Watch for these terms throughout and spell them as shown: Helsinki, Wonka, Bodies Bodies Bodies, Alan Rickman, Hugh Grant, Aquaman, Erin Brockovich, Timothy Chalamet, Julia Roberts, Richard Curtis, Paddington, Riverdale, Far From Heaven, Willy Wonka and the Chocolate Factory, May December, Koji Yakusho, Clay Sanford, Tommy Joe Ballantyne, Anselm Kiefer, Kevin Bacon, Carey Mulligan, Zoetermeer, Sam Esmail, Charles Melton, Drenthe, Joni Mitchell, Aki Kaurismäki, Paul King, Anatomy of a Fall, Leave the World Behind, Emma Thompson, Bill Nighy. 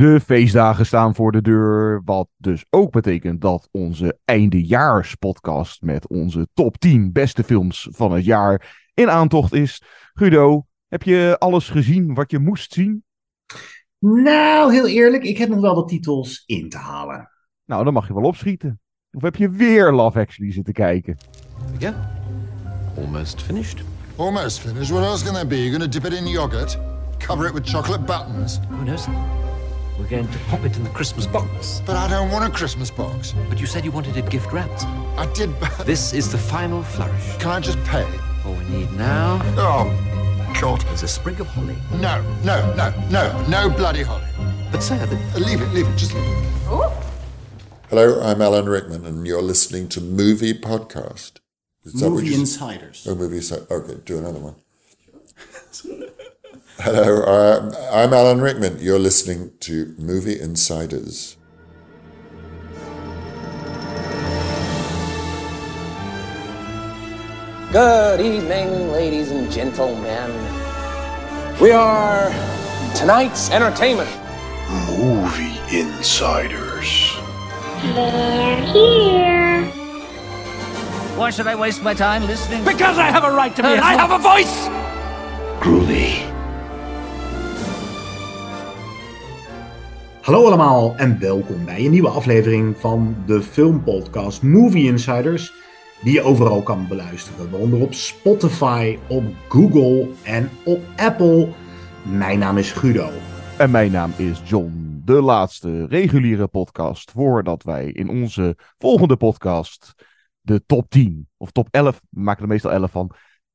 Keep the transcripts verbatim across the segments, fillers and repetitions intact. De feestdagen staan voor de deur, wat dus ook betekent dat onze eindejaarspodcast met onze top tien beste films van het jaar in aantocht is. Guido, heb je alles gezien wat je moest zien? Nou, heel eerlijk, ik heb nog wel de titels in te halen. Nou, dan mag je wel opschieten. Of heb je weer Love Actually zitten kijken? Yeah, almost finished. Almost finished? What else can that be? You're going to dip it in yogurt, cover it with chocolate buttons. Who knows? We're going to pop it in the Christmas box. But I don't want a Christmas box. But you said you wanted it gift wrapped. I did, but... This is the final flourish. Can I just pay? All we need now... Oh. God. There's a sprig of holly. No, no, no, no, no bloody holly. But say that. Leave it, leave it, just leave it. Oh. Hello, I'm Alan Rickman, and you're listening to Movie Podcast. Is Movie Insiders. Oh, Movie Insiders. Okay, do another one. Hello, uh, I'm Alan Rickman. You're listening to Movie Insiders. Good evening, ladies and gentlemen. We are tonight's entertainment. Movie Insiders. They're here. Why should I waste my time listening? Because I have a right to be. I have a voice. Groovy. Hallo allemaal en welkom bij een nieuwe aflevering van de filmpodcast Movie Insiders, die je overal kan beluisteren, waaronder op Spotify, op Google en op Apple. Mijn naam is Guido. En mijn naam is John. De laatste reguliere podcast voordat wij in onze volgende podcast de top tien of top elf, we maken er meestal elf van,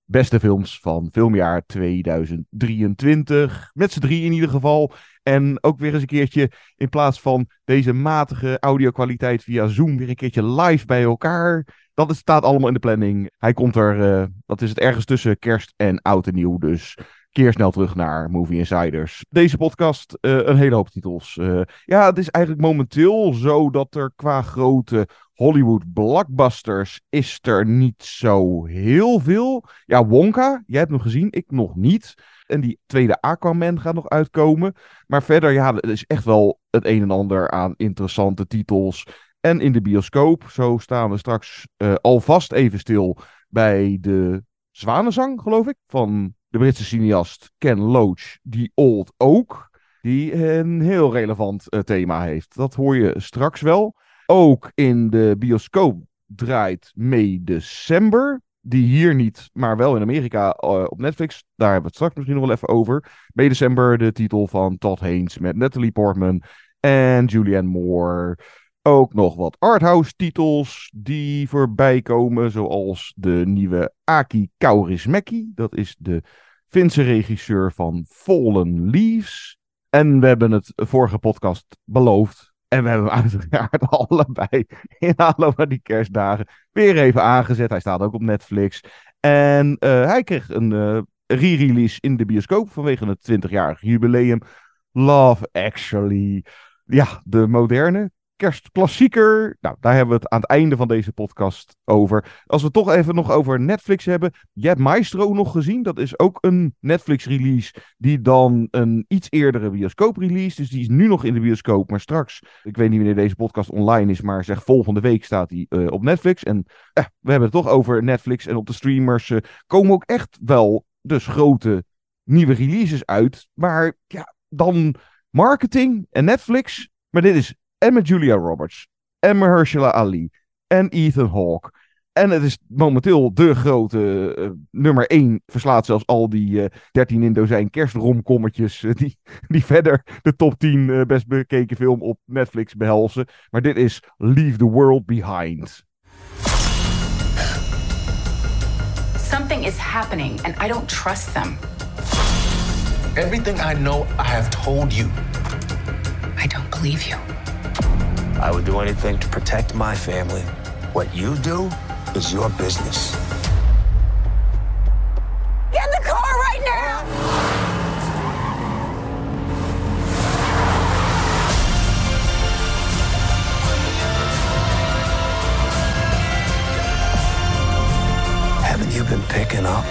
beste films van filmjaar tweeduizend drieëntwintig. Met z'n drie in ieder geval. En ook weer eens een keertje, in plaats van deze matige audio-kwaliteit via Zoom, weer een keertje live bij elkaar. Dat staat allemaal in de planning. Hij komt er, uh, dat is het ergens tussen kerst en oud en nieuw. Dus keer snel terug naar Movie Insiders. Deze podcast, uh, een hele hoop titels. Uh, ja, het is eigenlijk momenteel zo dat er qua grote Hollywood blockbusters is er niet zo heel veel. Ja, Wonka, jij hebt hem gezien, ik nog niet. En die tweede Aquaman gaat nog uitkomen. Maar verder, ja, er is echt wel het een en ander aan interessante titels. En in de bioscoop, zo staan we straks uh, alvast even stil bij de Zwanenzang, geloof ik, van de Britse cineast Ken Loach, The Old Oak, die een heel relevant uh, thema heeft. Dat hoor je straks wel. Ook in de bioscoop draait May December, die hier niet, maar wel in Amerika uh, op Netflix. Daar hebben we het straks misschien nog wel even over. May December, de titel van Todd Haynes met Natalie Portman en Julianne Moore. Ook nog wat arthouse-titels die voorbij komen, zoals de nieuwe Aki Kaurismäki. Dat is de Finse regisseur van Fallen Leaves. En we hebben het vorige podcast beloofd. En we hebben hem uiteraard allebei in aanloop naar die kerstdagen weer even aangezet. Hij staat ook op Netflix. En uh, hij kreeg een uh, re-release in de bioscoop vanwege het twintigjarig jubileum. Love Actually. Ja, de moderne kerstklassieker. Nou, daar hebben we het aan het einde van deze podcast over. Als we het toch even nog over Netflix hebben. Je hebt Maestro nog gezien. Dat is ook een Netflix-release die dan een iets eerdere bioscoop-release. Dus die is nu nog in de bioscoop. Maar straks, ik weet niet wanneer deze podcast online is, maar zeg volgende week staat die uh, op Netflix. En eh, we hebben het toch over Netflix. En op de streamers uh, komen ook echt wel dus grote nieuwe releases uit. Maar ja, dan marketing en Netflix. Maar dit is en met Julia Roberts. En Mahershala Ali. En Ethan Hawke. En het is momenteel de grote uh, nummer één. Verslaat zelfs al die uh, dertien in dozijn kerstromkommetjes. Uh, die, die verder de top tien uh, best bekeken film op Netflix behelzen. Maar dit is Leave the World Behind. Something is happening and I don't trust them. Everything I know I have told you. I don't believe you. I would do anything to protect my family. What you do is your business. Get in the car right now! Haven't you been picking up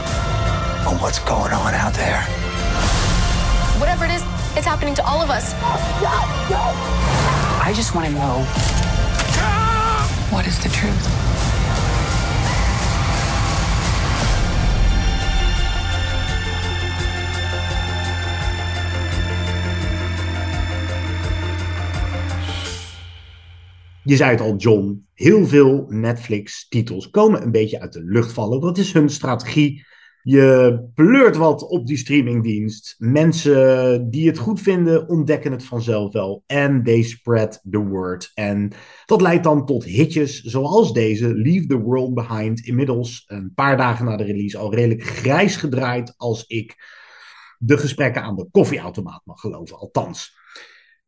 on what's going on out there? Whatever it is, it's happening to all of us. I just want to know what is the truth. Je zei het al, John. Heel veel Netflix-titels komen een beetje uit de lucht vallen. Dat is hun strategie. Je pleurt wat op die streamingdienst. Mensen die het goed vinden, ontdekken het vanzelf wel. En they spread the word. En dat leidt dan tot hitjes zoals deze. Leave the World Behind. Inmiddels een paar dagen na de release al redelijk grijs gedraaid. Als ik de gesprekken aan de koffieautomaat mag geloven. Althans.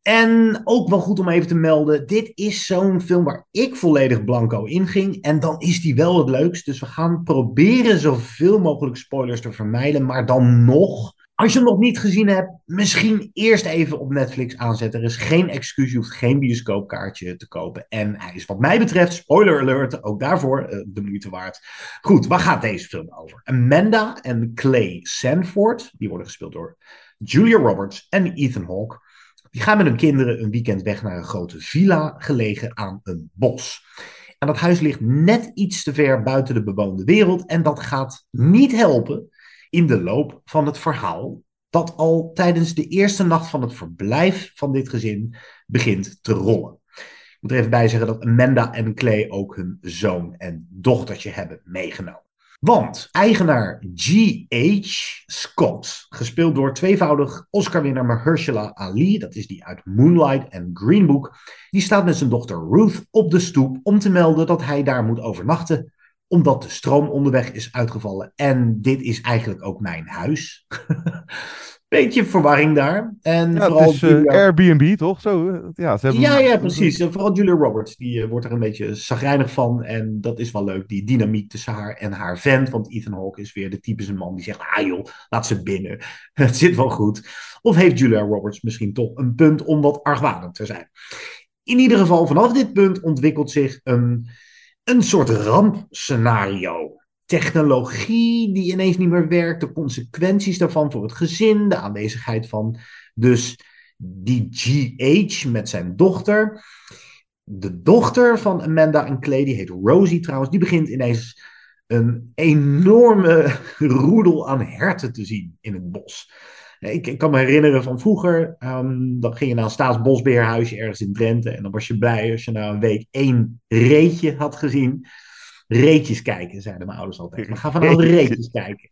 En ook wel goed om even te melden, dit is zo'n film waar ik volledig blanco in ging. En dan is die wel het leukst. Dus we gaan proberen zoveel mogelijk spoilers te vermijden. Maar dan nog, als je hem nog niet gezien hebt, misschien eerst even op Netflix aanzetten. Er is geen excuus, je hoeft geen bioscoopkaartje te kopen. En hij is wat mij betreft, spoiler alert, ook daarvoor uh, de moeite waard. Goed, waar gaat deze film over? Amanda en Clay Sanford, die worden gespeeld door Julia Roberts en Ethan Hawke. Die gaan met hun kinderen een weekend weg naar een grote villa gelegen aan een bos. En dat huis ligt net iets te ver buiten de bewoonde wereld. En dat gaat niet helpen in de loop van het verhaal. Dat al tijdens de eerste nacht van het verblijf van dit gezin begint te rollen. Ik moet er even bij zeggen dat Amanda en Clay ook hun zoon en dochtertje hebben meegenomen. Want eigenaar G H Scott, gespeeld door tweevoudig Oscarwinnaar Mahershala Ali, dat is die uit Moonlight en Green Book, die staat met zijn dochter Ruth op de stoep om te melden dat hij daar moet overnachten, omdat de stroom onderweg is uitgevallen. En dit is eigenlijk ook mijn huis. Beetje verwarring daar. En ja, vooral het is uh, Julia... Airbnb, toch? Zo, ja, ze hebben... ja, ja, precies. En vooral Julia Roberts, die uh, wordt er een beetje chagrijnig van. En dat is wel leuk, die dynamiek tussen haar en haar vent. Want Ethan Hawke is weer de typische man die zegt, ah joh, laat ze binnen. Het zit wel goed. Of heeft Julia Roberts misschien toch een punt om wat argwanend te zijn? In ieder geval, vanaf dit punt ontwikkelt zich een, een soort rampscenario. Technologie die ineens niet meer werkt, de consequenties daarvan voor het gezin, de aanwezigheid van dus die G H met zijn dochter. De dochter van Amanda en Clay, die heet Rosie trouwens, die begint ineens een enorme roedel aan herten te zien in het bos. Ik, ik kan me herinneren van vroeger, um, dan ging je naar een staatsbosbeheerhuisje ergens in Drenthe en dan was je blij als je na een week één reetje had gezien. Reetjes kijken, zeiden mijn ouders altijd. We gaan vanavond reetjes kijken.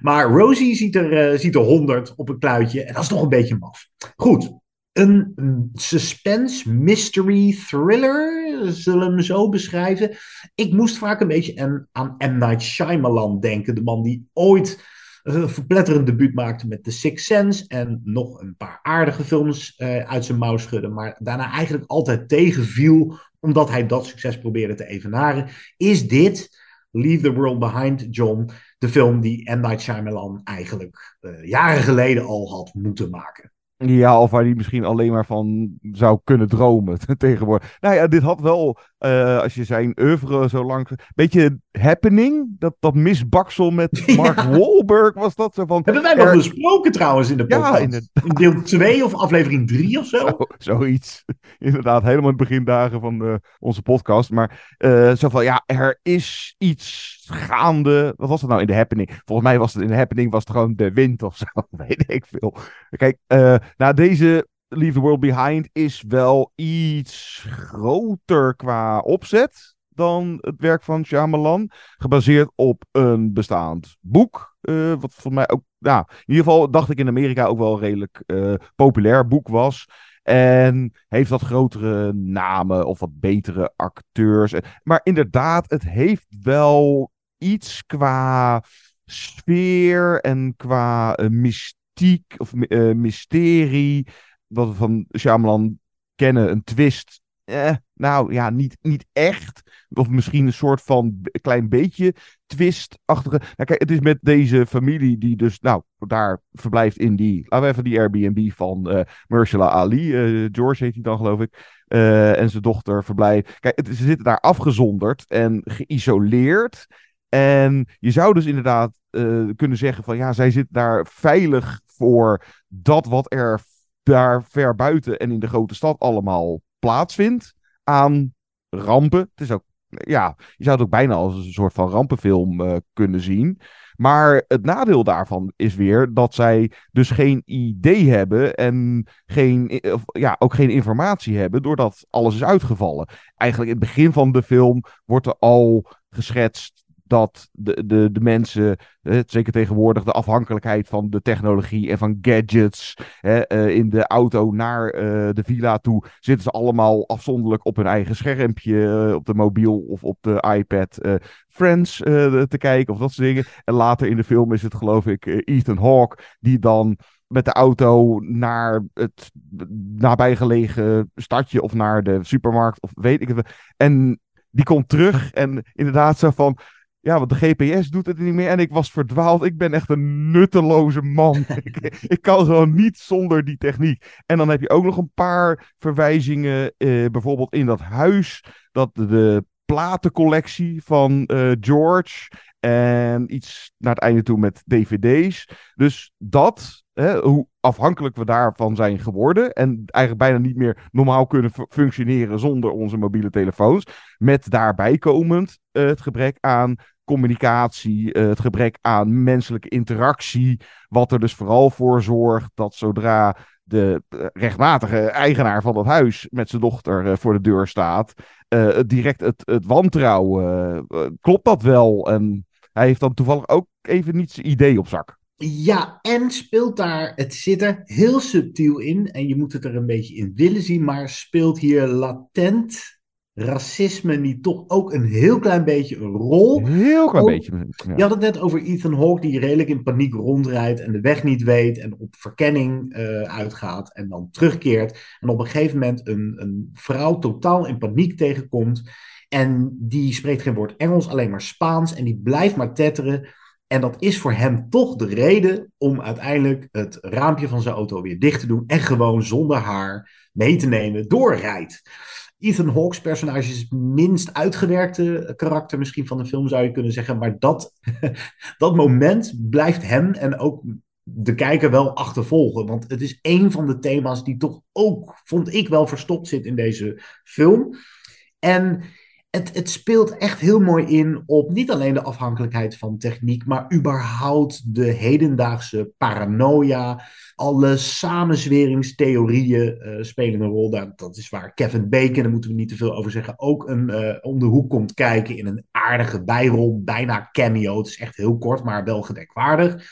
Maar Rosie ziet er, uh, ziet er honderd op een kluitje. En dat is toch een beetje maf. Goed, een, een suspense, mystery, thriller, zullen we hem zo beschrijven. Ik moest vaak een beetje aan, aan M. Night Shyamalan denken. De man die ooit een verpletterend debuut maakte met The Sixth Sense. En nog een paar aardige films uh, uit zijn mouw schudden. Maar daarna eigenlijk altijd tegenviel, omdat hij dat succes probeerde te evenaren. Is dit, Leave the World Behind, John, de film die M. Night Shyamalan eigenlijk uh, jaren geleden al had moeten maken? Ja, of waar hij misschien alleen maar van zou kunnen dromen tegenwoordig. Nou ja, dit had wel, uh, als je zijn oeuvre zo lang... Een beetje Happening, dat, dat misbaksel met Mark ja. Wahlberg was dat. Zo van, hebben wij nog er... besproken trouwens in de podcast? Ja, inderdaad. In deel twee of aflevering drie of zo? zo? Zoiets. Inderdaad, helemaal in het begindagen van de, onze podcast. Maar uh, zo van, ja, er is iets gaande. Wat was dat nou in de Happening? Volgens mij was het in de Happening was het gewoon de wind of zo. Weet ik veel. Kijk, uh, nou deze Leave the World Behind is wel iets groter qua opzet dan het werk van Shyamalan. Gebaseerd op een bestaand boek. Uh, wat voor mij ook... Nou, in ieder geval dacht ik in Amerika ook wel een redelijk uh, populair boek was. En heeft wat grotere namen of wat betere acteurs. Maar inderdaad, het heeft wel iets qua sfeer en qua uh, mystiek of uh, mysterie. Wat we van Shyamalan kennen, een twist... Eh, nou ja, niet, niet echt. Of misschien een soort van b- klein beetje twistachtige. Nou, kijk, het is met deze familie die dus, nou, daar verblijft in die... Laten we even die Airbnb van uh, Mahershala Ali. Uh, George heet hij dan, geloof ik. Uh, en zijn dochter verblijft. Kijk, het, ze zitten daar afgezonderd en geïsoleerd. En je zou dus inderdaad uh, kunnen zeggen van... Ja, zij zit daar veilig voor dat wat er daar ver buiten en in de grote stad allemaal plaatsvindt aan rampen. Het is ook, ja, je zou het ook bijna als een soort van rampenfilm uh, kunnen zien. Maar het nadeel daarvan is weer dat zij dus geen idee hebben en geen, ja, ook geen informatie hebben doordat alles is uitgevallen. Eigenlijk in het begin van de film wordt er al geschetst dat de, de, de mensen, zeker tegenwoordig, de afhankelijkheid van de technologie en van gadgets, hè, in de auto naar uh, de villa toe, zitten ze allemaal afzonderlijk op hun eigen schermpje, op de mobiel of op de iPad uh, Friends uh, te kijken of dat soort dingen. En later in de film is het, geloof ik, Ethan Hawke die dan met de auto naar het nabijgelegen stadje of naar de supermarkt of weet ik het. En die komt terug en inderdaad zo van, ja, want de G P S doet het niet meer en ik was verdwaald. Ik ben echt een nutteloze man. ik, ik kan gewoon niet zonder die techniek. En dan heb je ook nog een paar verwijzingen. Eh, bijvoorbeeld in dat huis. Dat de platencollectie van uh, George. En iets naar het einde toe met D V D's. Dus dat, hè, hoe afhankelijk we daarvan zijn geworden. En eigenlijk bijna niet meer normaal kunnen f- functioneren zonder onze mobiele telefoons. Met daarbij komend uh, het gebrek aan communicatie, uh, het gebrek aan menselijke interactie. Wat er dus vooral voor zorgt dat zodra de uh, rechtmatige eigenaar van dat huis met zijn dochter uh, voor de deur staat, Uh, direct het, het wantrouwen. Uh, uh, klopt dat wel? En hij heeft dan toevallig ook even niet zijn idee op zak. Ja, en speelt daar, het zit er heel subtiel in, en je moet het er een beetje in willen zien, maar speelt hier latent racisme niet toch ook een heel klein beetje een rol? Een heel klein ook, beetje. Ja. Je had het net over Ethan Hawke die redelijk in paniek rondrijdt en de weg niet weet en op verkenning uh, uitgaat en dan terugkeert en op een gegeven moment een, een vrouw totaal in paniek tegenkomt en die spreekt geen woord Engels, alleen maar Spaans en die blijft maar tetteren. En dat is voor hem toch de reden om uiteindelijk het raampje van zijn auto weer dicht te doen en gewoon zonder haar mee te nemen doorrijdt. Ethan Hawke's personage is het minst uitgewerkte karakter misschien van de film, zou je kunnen zeggen. Maar dat, dat moment blijft hem en ook de kijker wel achtervolgen. Want het is één van de thema's die toch ook, vond ik, wel verstopt zit in deze film. En Het, het speelt echt heel mooi in op niet alleen de afhankelijkheid van techniek, maar überhaupt de hedendaagse paranoia. Alle samenzweringstheorieën uh, spelen een rol. Dat, dat is waar Kevin Bacon, daar moeten we niet te veel over zeggen, ook een, uh, om de hoek komt kijken in een aardige bijrol, bijna cameo. Het is echt heel kort, maar wel gedenkwaardig.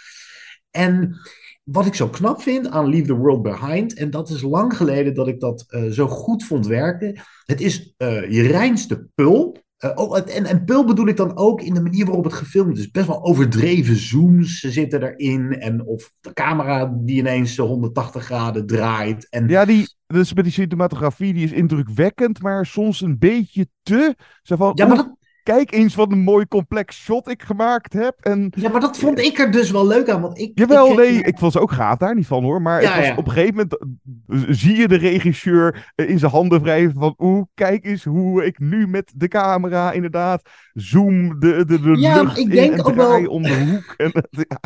En wat ik zo knap vind aan Leave the World Behind, en dat is lang geleden dat ik dat uh, zo goed vond werken, het is uh, je reinste pulp. Uh, oh, en, en pulp bedoel ik dan ook in de manier waarop het gefilmd is. Best wel overdreven zooms zitten erin, en of de camera die ineens honderdtachtig graden draait. En ja, die, dus met die cinematografie, die is indrukwekkend, maar soms een beetje te... Zo van, ja, maar dat... Kijk eens wat een mooi complex shot ik gemaakt heb. En... Ja, maar dat vond ik er dus wel leuk aan. Want ik, Jawel, ik... nee, ik vond ze ook gaaf daar niet van hoor. Maar ja, het was ja. Op een gegeven moment zie je de regisseur in zijn handen wrijven van, oeh, kijk eens hoe ik nu met de camera inderdaad zoom de, de, de ja, lucht ik in denk en ook draai wel... om de hoek. En, ja.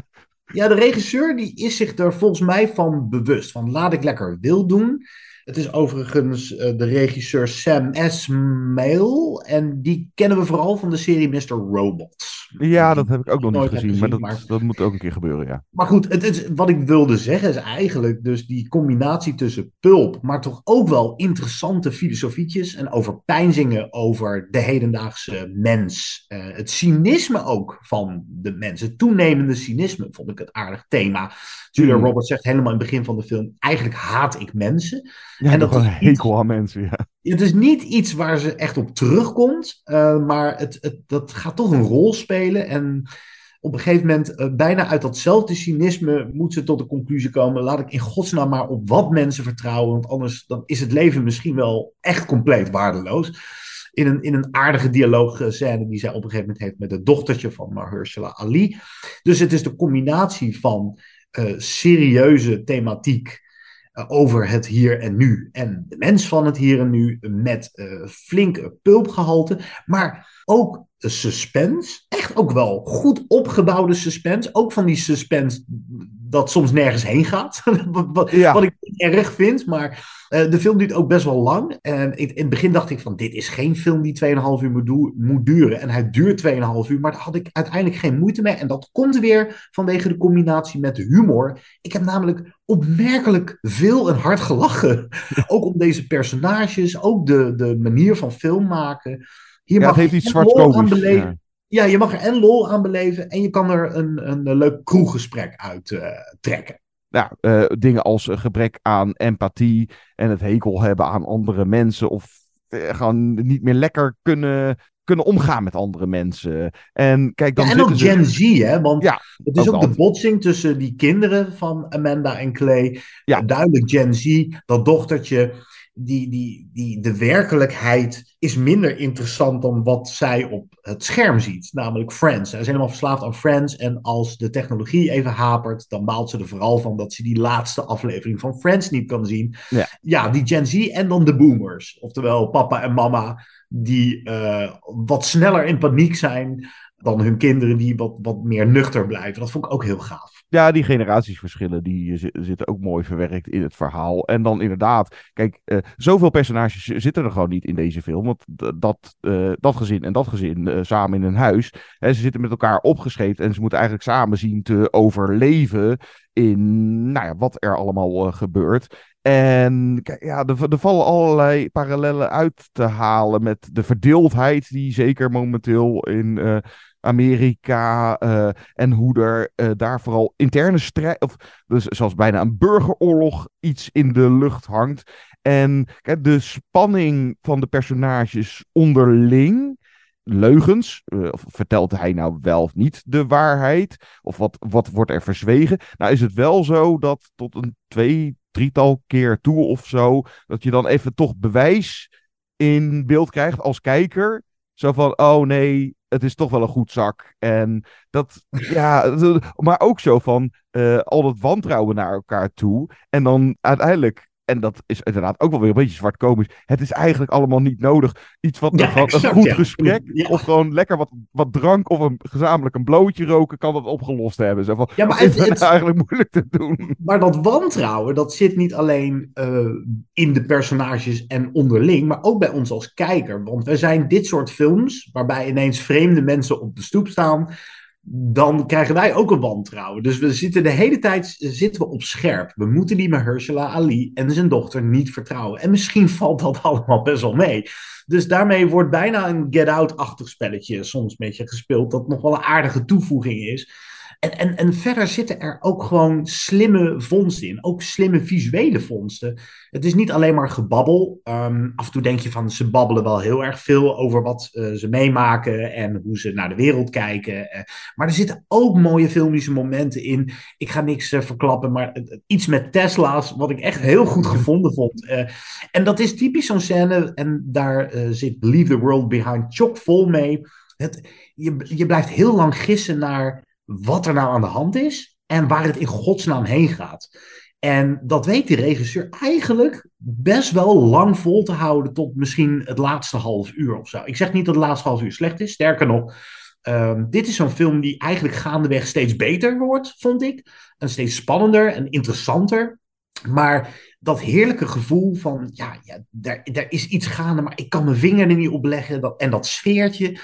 ja, de regisseur die is zich er volgens mij van bewust. Van laat ik lekker wild doen. Het is overigens uh, de regisseur Sam Esmail. En die kennen we vooral van de serie mister Robot. Ja, dat heb ik ook nog niet gezien, gezien. Maar dat, maar... dat moet ook een keer gebeuren, ja. Maar goed, het is, wat ik wilde zeggen is eigenlijk dus die combinatie tussen pulp, maar toch ook wel interessante filosofietjes en overpeinzingen over de hedendaagse mens. Uh, het cynisme ook van de mensen. Het toenemende cynisme vond ik een aardig thema. Julia hmm. Roberts zegt helemaal in het begin van de film, eigenlijk haat ik mensen. Ja, en dat is een hekel aan mensen, ja. Het is niet iets waar ze echt op terugkomt, uh, maar het, het, dat gaat toch een rol spelen. En op een gegeven moment, uh, bijna uit datzelfde cynisme, moet ze tot de conclusie komen, laat ik in godsnaam maar op wat mensen vertrouwen, want anders dan is het leven misschien wel echt compleet waardeloos. In een, in een aardige dialoogscène die zij op een gegeven moment heeft met het dochtertje van Mahershala Ali. Dus het is de combinatie van uh, serieuze thematiek over het hier en nu en de mens van het hier en nu met uh, flink pulpgehalte, maar ook de suspense. Echt ook wel goed opgebouwde suspense. Ook van die suspense dat soms nergens heen gaat. wat, ja. wat ik niet erg vind, maar... Uh, de film duurt ook best wel lang. En in, in het begin dacht ik van, dit is geen film die twee en een half uur moet, du- moet duren. En hij duurt twee en een half uur, maar daar had ik uiteindelijk geen moeite mee. En dat komt weer vanwege de combinatie met de humor. Ik heb namelijk opmerkelijk veel en hard gelachen. Ook om deze personages, ook de, de manier van film maken. Hier ja, mag het heeft iets zwartkomisch. Ja. ja, je mag er en lol aan beleven en je kan er een, een leuk kroeggesprek uit uh, trekken. Ja, uh, dingen als uh, gebrek aan empathie en het hekel hebben aan andere mensen. Of uh, gewoon niet meer lekker kunnen, kunnen omgaan met andere mensen. En, kijk, dan ja, en ook Gen ze... Z, hè? Want ja, het is ook, ook de botsing tussen die kinderen van Amanda en Clay. Ja. Duidelijk Gen Z, dat dochtertje, die, die, die, de werkelijkheid is minder interessant dan wat zij op het scherm ziet. Namelijk Friends. Zij is helemaal verslaafd aan Friends. En als de technologie even hapert, dan baalt ze er vooral van dat ze die laatste aflevering van Friends niet kan zien. Ja, ja die Gen Z en dan de boomers. Oftewel papa en mama die uh, wat sneller in paniek zijn dan hun kinderen die wat, wat meer nuchter blijven. Dat vond ik ook heel gaaf. Ja, die generatiesverschillen die z- zitten ook mooi verwerkt in het verhaal. En dan inderdaad, kijk, uh, zoveel personages zitten er gewoon niet in deze film. Want d- dat, uh, dat gezin en dat gezin uh, samen in een huis. Hè, ze zitten met elkaar opgescheept en ze moeten eigenlijk samen zien te overleven in nou ja, wat er allemaal uh, gebeurt. En kijk, ja, er, er vallen allerlei parallellen uit te halen met de verdeeldheid die zeker momenteel in uh, Amerika uh, en hoe er uh, daar vooral interne strijd, of dus zelfs bijna een burgeroorlog iets in de lucht hangt. En kijk, de spanning van de personages onderling, leugens, uh, of vertelt hij nou wel of niet de waarheid, of wat, wat wordt er verzwegen? Nou is het wel zo dat tot een twee... drietal keer toe of zo, dat je dan even toch bewijs in beeld krijgt als kijker. Zo van, oh nee, het is toch wel een goed zak. En dat, ja, maar ook zo van uh, al dat wantrouwen naar elkaar toe. En dan uiteindelijk, en dat is inderdaad ook wel weer een beetje zwartkomisch, het is eigenlijk allemaal niet nodig. Iets wat ja, exact, een goed ja. gesprek, ja. of gewoon lekker wat, wat drank of een, gezamenlijk een blootje roken, kan dat opgelost hebben. Zo van, ja, maar het is eigenlijk moeilijk te doen. Maar dat wantrouwen, dat zit niet alleen uh, in de personages en onderling, maar ook bij ons als kijker. Want wij zijn dit soort films, waarbij ineens vreemde mensen op de stoep staan, dan krijgen wij ook een wantrouwen. Dus we zitten de hele tijd zitten we op scherp. We moeten die Mahershala Ali en zijn dochter niet vertrouwen. En misschien valt dat allemaal best wel mee. Dus daarmee wordt bijna een get-out-achtig spelletje soms met je gespeeld, dat nog wel een aardige toevoeging is. En, en, en verder zitten er ook gewoon slimme vondsten in. Ook slimme visuele vondsten. Het is niet alleen maar gebabbel. Um, af en toe denk je van, ze babbelen wel heel erg veel over wat uh, ze meemaken en hoe ze naar de wereld kijken. Uh, maar er zitten ook mooie filmische momenten in. Ik ga niks uh, verklappen, maar uh, iets met Tesla's, wat ik echt heel goed gevonden vond. Uh, en dat is typisch zo'n scène. En daar uh, zit Leave the World Behind chockvol mee. Het, je, je blijft heel lang gissen naar wat er nou aan de hand is en waar het in godsnaam heen gaat. En dat weet die regisseur eigenlijk best wel lang vol te houden tot misschien het laatste half uur of zo. Ik zeg niet dat het laatste half uur slecht is, sterker nog. Um, dit is zo'n film die eigenlijk gaandeweg steeds beter wordt, vond ik. En steeds spannender en interessanter. Maar dat heerlijke gevoel van, ja, ja daar, daar is iets gaande, maar ik kan mijn vinger er niet op leggen. Dat, en dat sfeertje.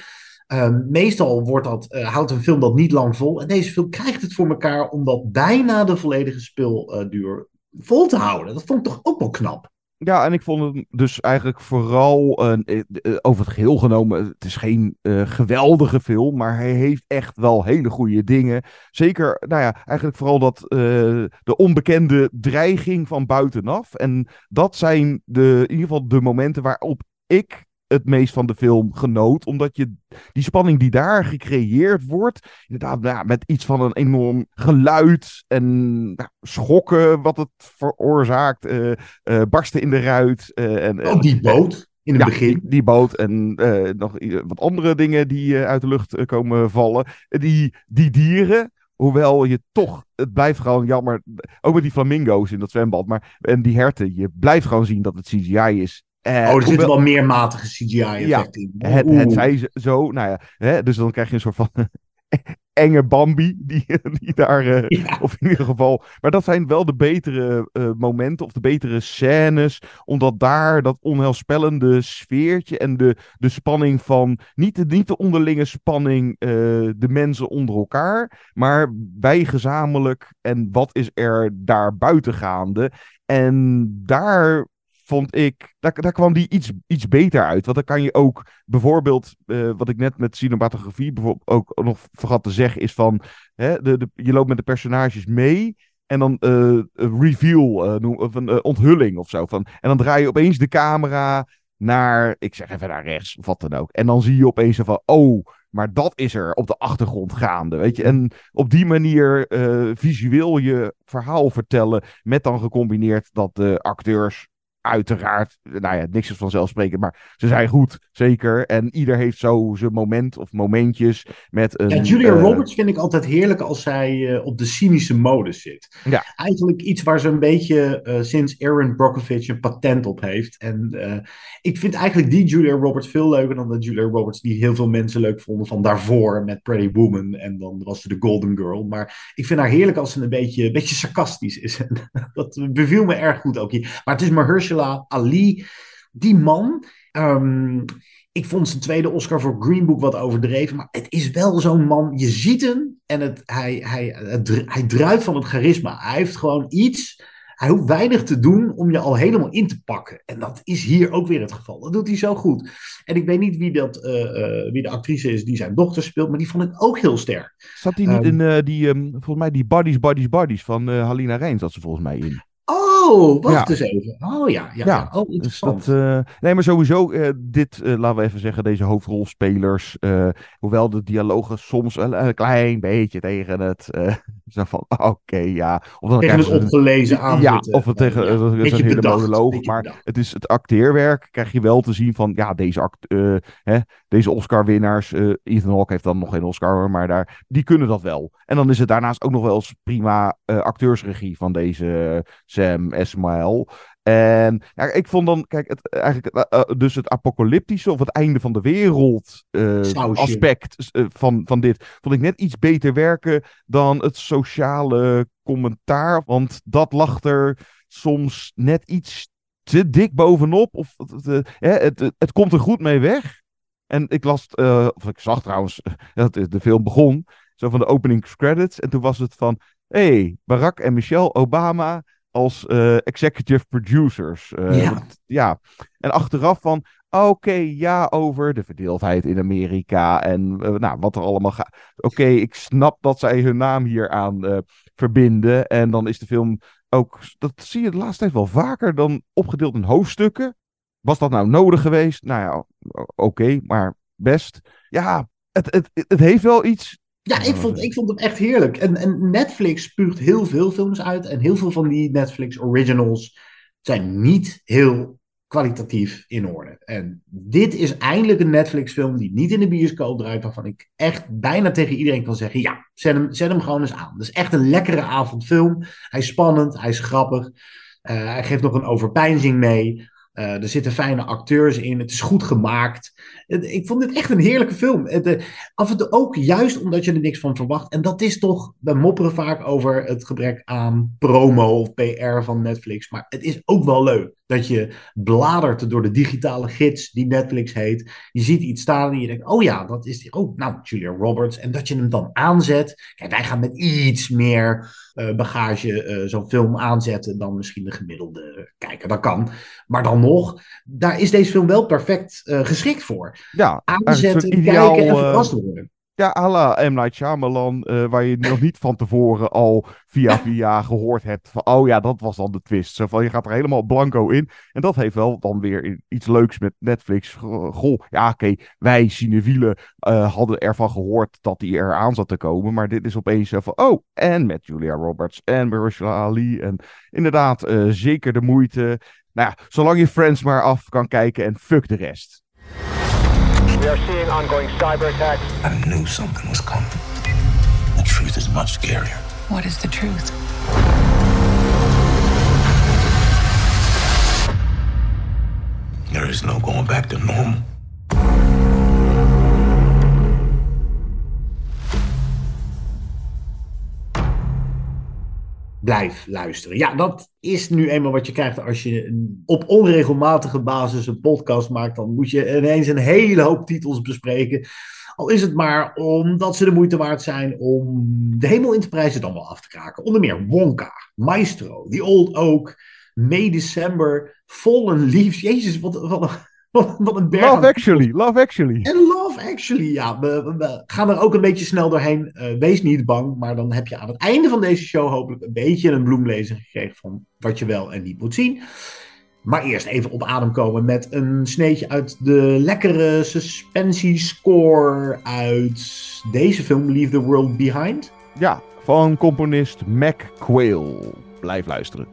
Uh, meestal wordt dat, uh, houdt een film dat niet lang vol. En deze film krijgt het voor elkaar om dat bijna de volledige speelduur uh, vol te houden. Dat vond ik toch ook wel knap. Ja, en ik vond het dus eigenlijk vooral uh, over het geheel genomen, het is geen uh, geweldige film, maar hij heeft echt wel hele goede dingen. Zeker, nou ja, eigenlijk vooral dat uh, de onbekende dreiging van buitenaf. En dat zijn de, in ieder geval de momenten waarop ik het meest van de film genoot, omdat je die spanning die daar gecreëerd wordt, inderdaad nou, met iets van een enorm geluid en nou, schokken wat het veroorzaakt, uh, uh, barsten in de ruit. Uh, en, oh, die boot in het ja, begin. Die, die boot en uh, nog wat andere dingen die uh, uit de lucht uh, komen vallen. Die, die dieren, hoewel je toch, het blijft gewoon jammer, ook met die flamingo's in dat zwembad, maar en die herten, je blijft gewoon zien dat het C G I is. Uh, oh, er hoewel... zitten wel meer matige C G I-effecten ja, in. Het, het zij zo, nou ja, hè, dus dan krijg je een soort van enge Bambi, die, die daar, uh, ja. of in ieder geval... Maar dat zijn wel de betere uh, momenten, of de betere scènes, omdat daar dat onheilspellende sfeertje en de, de spanning van, niet de, niet de onderlinge spanning, uh, de mensen onder elkaar, maar wij gezamenlijk en wat is er daar buiten gaande. En daar... vond ik, daar, daar kwam die iets, iets beter uit. Want dan kan je ook bijvoorbeeld, uh, wat ik net met cinematografie bijvoorbeeld ook nog vergat te zeggen, is van, hè, de, de, je loopt met de personages mee en dan uh, reveal, uh, noem, of een uh, onthulling of zo. Van, en dan draai je opeens de camera naar, ik zeg even naar rechts, of wat dan ook. En dan zie je opeens van, oh, maar dat is er op de achtergrond gaande, weet je. En op die manier uh, visueel je verhaal vertellen, met dan gecombineerd dat de acteurs uiteraard, nou ja, niks is vanzelfsprekend, maar ze zijn goed, zeker. En ieder heeft zo zijn moment of momentjes met een... Ja, Julia uh... Roberts vind ik altijd heerlijk als zij uh, op de cynische mode zit. Ja. Eigenlijk iets waar ze een beetje uh, sinds Erin Brockovich een patent op heeft. En uh, ik vind eigenlijk die Julia Roberts veel leuker dan de Julia Roberts die heel veel mensen leuk vonden van daarvoor met Pretty Woman en dan was ze de Golden Girl. Maar ik vind haar heerlijk als ze een beetje, een beetje sarcastisch is. Dat beviel me erg goed ook hier. Maar het is Mahershala Ali, die man, um, ik vond zijn tweede Oscar voor Green Book wat overdreven, maar het is wel zo'n man, je ziet hem en het, hij, hij, het, hij druipt van het charisma, hij heeft gewoon iets, hij hoeft weinig te doen om je al helemaal in te pakken en dat is hier ook weer het geval, dat doet hij zo goed en ik weet niet wie, dat, uh, uh, wie de actrice is die zijn dochter speelt, maar die vond ik ook heel sterk. Zat hij niet um, in uh, die, um, volgens mij die Bodies, Bodies, Bodies van uh, Halina Rijn zat ze volgens mij in. Oh, wacht ja. eens even. Oh ja, ja, ja. Oh, interessant. Dus dat, uh, nee, maar sowieso, uh, dit, uh, laten we even zeggen, deze hoofdrolspelers, uh, hoewel de dialogen soms een, een klein beetje tegen het, uh, zo van, oké, okay, ja. Of dan tegen het opgelezen aan. Ja, of het tegen, ja, dat is een hele monoloog, maar bedacht. Het is het acteerwerk, krijg je wel te zien van, ja, deze, act, uh, hè, deze Oscar-winnaars, uh, Ethan Hawke heeft dan nog geen Oscar, maar daar, die kunnen dat wel. En dan is het daarnaast ook nog wel eens prima uh, acteursregie van deze Sam Esmail. En ja, ik vond dan, kijk, het, eigenlijk uh, dus het apocalyptische of het einde van de wereld uh, aspect uh, van, van dit, vond ik net iets beter werken dan het sociale commentaar. Want dat lag er soms net iets te dik bovenop. Of, uh, uh, het, het, het komt er goed mee weg. En ik las, uh, of ik zag trouwens, dat uh, de film begon, zo van de openingscredits. En toen was het van, hé, hey, Barack en Michelle Obama als uh, executive producers. Uh, ja. Met, ja. En achteraf van, oké, okay, ja, over de verdeeldheid in Amerika en uh, nou, wat er allemaal gaat. Oké, okay, ik snap dat zij hun naam hieraan uh, verbinden. En dan is de film ook, dat zie je de laatste tijd wel vaker, dan opgedeeld in hoofdstukken. Was dat nou nodig geweest? Nou ja, oké, okay, maar best. Ja, het, het, het heeft wel iets... Ja, ik vond, ik vond hem echt heerlijk. En, en Netflix spuugt heel veel films uit. En heel veel van die Netflix originals zijn niet heel kwalitatief in orde. En dit is eindelijk een Netflix film die niet in de bioscoop draait, waarvan ik echt bijna tegen iedereen kan zeggen, ja, zet hem, zet hem gewoon eens aan. Dat is echt een lekkere avondfilm. Hij is spannend, hij is grappig. Uh, hij geeft nog een overpeinzing mee. Uh, er zitten fijne acteurs in. Het is goed gemaakt. Uh, ik vond dit echt een heerlijke film. Uh, de, af en toe ook juist omdat je er niks van verwacht. En dat is toch... We mopperen vaak over het gebrek aan promo of P R van Netflix. Maar het is ook wel leuk dat je bladert door de digitale gids die Netflix heet. Je ziet iets staan en je denkt, oh ja, dat is... Oh, nou, Julia Roberts. En dat je hem dan aanzet. Kijk, wij gaan met iets meer uh, bagage uh, zo'n film aanzetten dan misschien de gemiddelde kijker. Dat kan. Maar dan nog, daar is deze film wel perfect uh, geschikt voor. Ja, aanzetten, ideaal, kijken en verrast worden. Uh, ja, à la M. Night Shyamalan, uh, waar je nog niet van tevoren al via via gehoord hebt van, oh ja, dat was dan de twist. Zo van, je gaat er helemaal blanco in. En dat heeft wel dan weer iets leuks met Netflix. Goh, ja, oké, okay, wij cinefielen uh, hadden ervan gehoord dat die eraan zat te komen. Maar dit is opeens uh, van, oh, en met Julia Roberts en Mahershala Ali. En inderdaad, uh, zeker de moeite. Nou ja, zolang je Friends maar af kan kijken en fuck de rest. We are seeing ongoing cyberattacks. I knew something was coming. The truth is much scarier. What is the truth? going back to normal. Blijf luisteren. Ja, dat is nu eenmaal wat je krijgt als je op onregelmatige basis een podcast maakt. Dan moet je ineens een hele hoop titels bespreken. Al is het maar omdat ze de moeite waard zijn om de hemel in te prijzen dan wel af te kraken. Onder meer Wonka, Maestro, The Old Oak, May December, Fallen Leaves. Jezus, wat, wat, wat, wat een berg. Love Actually, Love Actually. En Love Actually, ja. We, we, we gaan er ook een beetje snel doorheen. Uh, wees niet bang, maar dan heb je aan het einde van deze show hopelijk een beetje een bloemlezing gekregen van wat je wel en niet moet zien. Maar eerst even op adem komen met een sneetje uit de lekkere suspensiescore uit deze film, Leave the World Behind. Ja, van componist Mac Quayle. Blijf luisteren.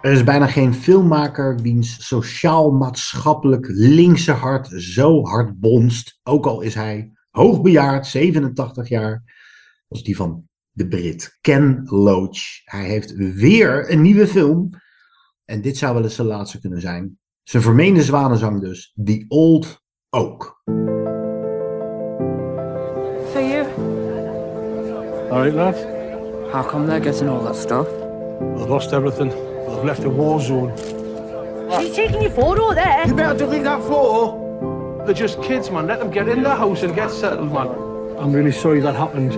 Er is bijna geen filmmaker wiens sociaal-maatschappelijk linkse hart zo hard bonst. Ook al is hij hoogbejaard, zevenentachtig jaar, als die van de Brit Ken Loach. Hij heeft weer een nieuwe film. En dit zou wel eens zijn laatste kunnen zijn. Zijn vermeende zwanenzang dus. The Old Oak. For you. All right, lad. How come they're getting all that stuff? We've lost everything. I've left a war zone. He's taking your photo there. You better delete that photo. They're just kids, man. Let them get in the house and get settled, man. I'm really sorry that happened.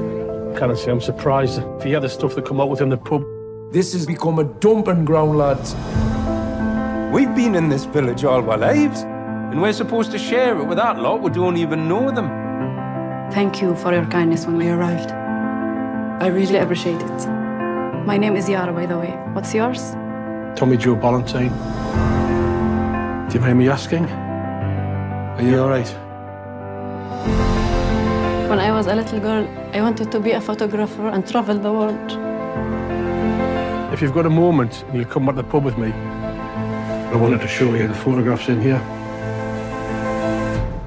Can I say I'm surprised if you had the stuff that come out within the pub. This has become a dumping ground, lads. We've been in this village all our lives, and we're supposed to share it with that lot. We don't even know them. Thank you for your kindness when we arrived. I really appreciate it. My name is Yara, by the way. What's yours? Tommy Joe Ballantyne. Do you mind me asking? Are you all right? When I was a little girl, I wanted to be a photographer and travel the world. If you've got a moment and you come back to the pub with me, I wanted to show you the photographs in here.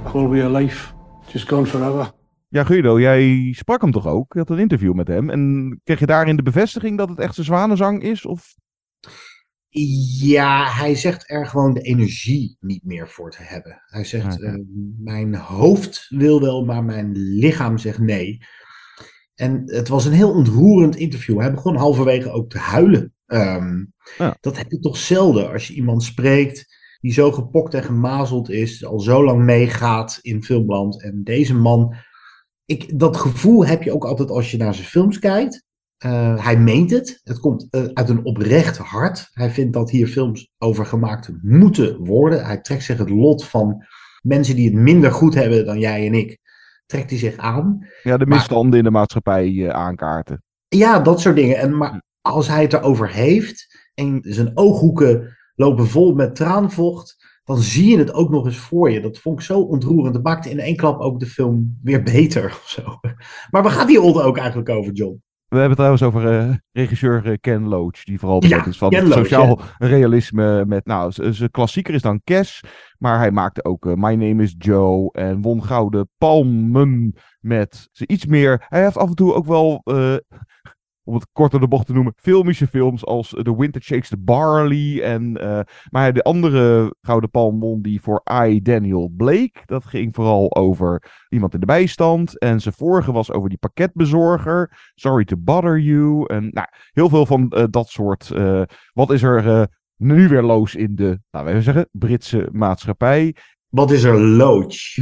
The whole way of life, just gone forever. Ja, Guido, jij sprak hem toch ook? Je had een interview met hem. En kreeg je daarin de bevestiging dat het echt zijn zwanenzang is? Of... Ja, hij zegt er gewoon de energie niet meer voor te hebben. Hij zegt, uh, mijn hoofd wil wel, maar mijn lichaam zegt nee. En het was een heel ontroerend interview. Hij begon halverwege ook te huilen. Um, ja. Dat heb je toch zelden als je iemand spreekt die zo gepokt en gemazeld is, al zo lang meegaat in filmland. En deze man, ik, dat gevoel heb je ook altijd als je naar zijn films kijkt. Uh, hij meent het. Het komt uh, uit een oprecht hart. Hij vindt dat hier films over gemaakt moeten worden. Hij trekt zich het lot van mensen die het minder goed hebben dan jij en ik. Trekt hij zich aan. Ja, de misstanden maar, in de maatschappij uh, aankaarten. Ja, dat soort dingen. En, maar als hij het erover heeft en zijn ooghoeken lopen vol met traanvocht, dan zie je het ook nog eens voor je. Dat vond ik zo ontroerend. Dat maakte in één klap ook de film weer beter. Of zo. Maar waar gaat die Old Oak eigenlijk over, John? We hebben het trouwens over uh, regisseur uh, Ken Loach, die vooral bekend ja, is van Ken sociaal Loach, ja. realisme. Met, nou, zijn klassieker is dan Cash, maar hij maakte ook uh, My Name is Joe en won gouden palmen met iets meer. Hij heeft af en toe ook wel, uh, om het korter de bocht te noemen, filmische films als uh, The Winter Shakes the Barley. En, uh, maar de andere gouden palm won die voor I, Daniel Blake. Dat ging vooral over iemand in de bijstand. En zijn vorige was over die pakketbezorger. Sorry to bother you. En nou, heel veel van uh, dat soort. Uh, wat is er uh, nu weer loos in de, laten we even zeggen, Britse maatschappij? Wat is er Loach?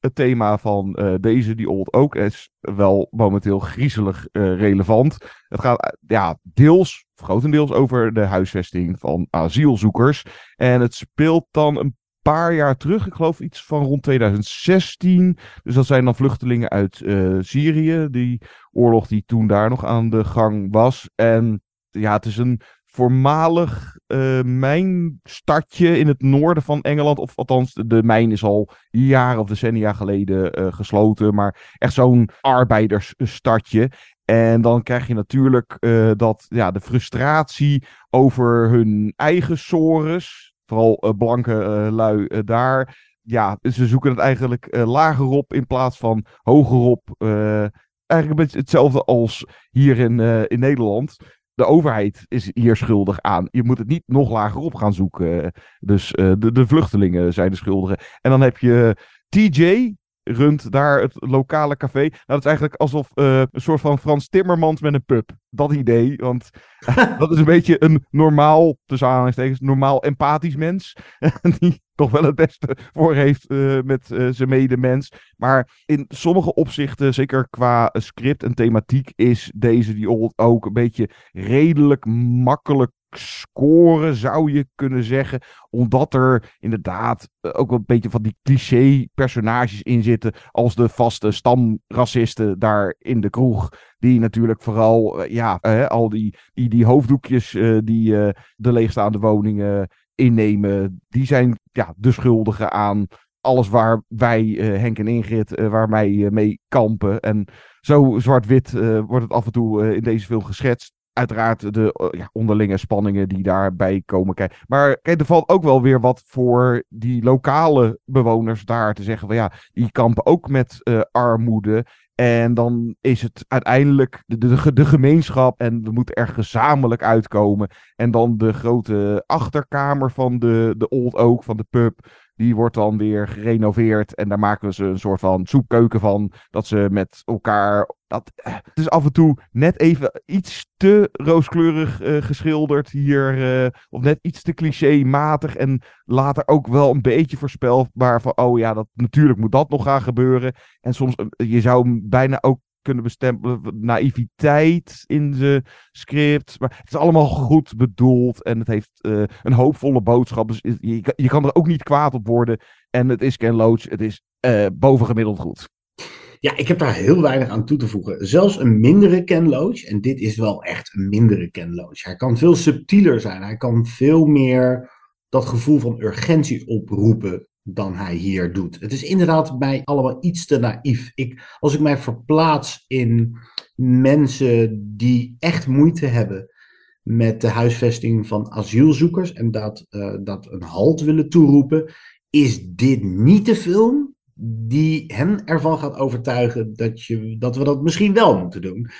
Het thema van uh, deze, die Old Oak, is wel momenteel griezelig uh, relevant. Het gaat uh, ja, deels, grotendeels over de huisvesting van asielzoekers. En het speelt dan een paar jaar terug, ik geloof iets van rond twintig zestien. Dus dat zijn dan vluchtelingen uit uh, Syrië, die oorlog die toen daar nog aan de gang was. En ja, het is een voormalig uh, mijnstadje in het noorden van Engeland. Of althans, de mijn is al jaren of decennia geleden uh, gesloten. Maar echt zo'n arbeidersstadje. En dan krijg je natuurlijk uh, dat, ja, de frustratie over hun eigen sores. Vooral uh, blanke uh, lui uh, daar. Ja, ze zoeken het eigenlijk uh, lager op in plaats van hoger op. Uh, eigenlijk een beetje hetzelfde als hier in, uh, in Nederland. De overheid is hier schuldig aan. Je moet het niet nog lager op gaan zoeken. Dus uh, de, de vluchtelingen zijn de schuldigen. En dan heb je T J, runt daar het lokale café. Nou, dat is eigenlijk alsof uh, een soort van Frans Timmermans met een pub. Dat idee, want dat is een beetje een normaal, tussen aanhalingstekens, normaal empathisch mens. Die toch wel het beste voor heeft uh, met uh, zijn medemens. Maar in sommige opzichten, zeker qua script en thematiek, is deze die Old ook een beetje redelijk makkelijk scoren, zou je kunnen zeggen, omdat er inderdaad ook een beetje van die cliché personages in zitten, als de vaste stamracisten daar in de kroeg, die natuurlijk vooral ja, hè, al die, die, die hoofddoekjes uh, die uh, de leegstaande woningen innemen, die zijn ja, de schuldigen aan alles waar wij, uh, Henk en Ingrid, uh, waar wij uh, mee kampen. En zo zwart-wit uh, wordt het af en toe uh, in deze film geschetst. Uiteraard de ja, onderlinge spanningen die daarbij komen kijken. Maar kijk, er valt ook wel weer wat voor die lokale bewoners daar te zeggen. Van ja, die kampen ook met uh, armoede. En dan is het uiteindelijk de, de, de gemeenschap. En we moeten er gezamenlijk uitkomen. En dan de grote achterkamer van de, de Old Oak, van de pub. Die wordt dan weer gerenoveerd. En daar maken we ze een soort van soepkeuken van. Dat ze met elkaar. Dat, het is af en toe net even iets te rooskleurig uh, geschilderd hier. Uh, of net iets te clichématig. En later ook wel een beetje voorspelbaar. Van oh ja, dat, natuurlijk moet dat nog gaan gebeuren. En soms, uh, je zou hem bijna ook kunnen bestempelen. Naïviteit in zijn script. Maar het is allemaal goed bedoeld. En het heeft uh, een hoopvolle boodschap. Dus je, je kan er ook niet kwaad op worden. En het is Ken Loach. Het is uh, bovengemiddeld goed. Ja, ik heb daar heel weinig aan toe te voegen. Zelfs een mindere Ken Loach. En dit is wel echt een mindere Ken Loach. Hij kan veel subtieler zijn. Hij kan veel meer dat gevoel van urgentie oproepen dan hij hier doet. Het is inderdaad bij allemaal iets te naïef. Ik, als ik mij verplaats in mensen die echt moeite hebben met de huisvesting van asielzoekers en dat, uh, dat een halt willen toeroepen, is dit niet de film die hen ervan gaat overtuigen dat, je, dat we dat misschien wel moeten doen.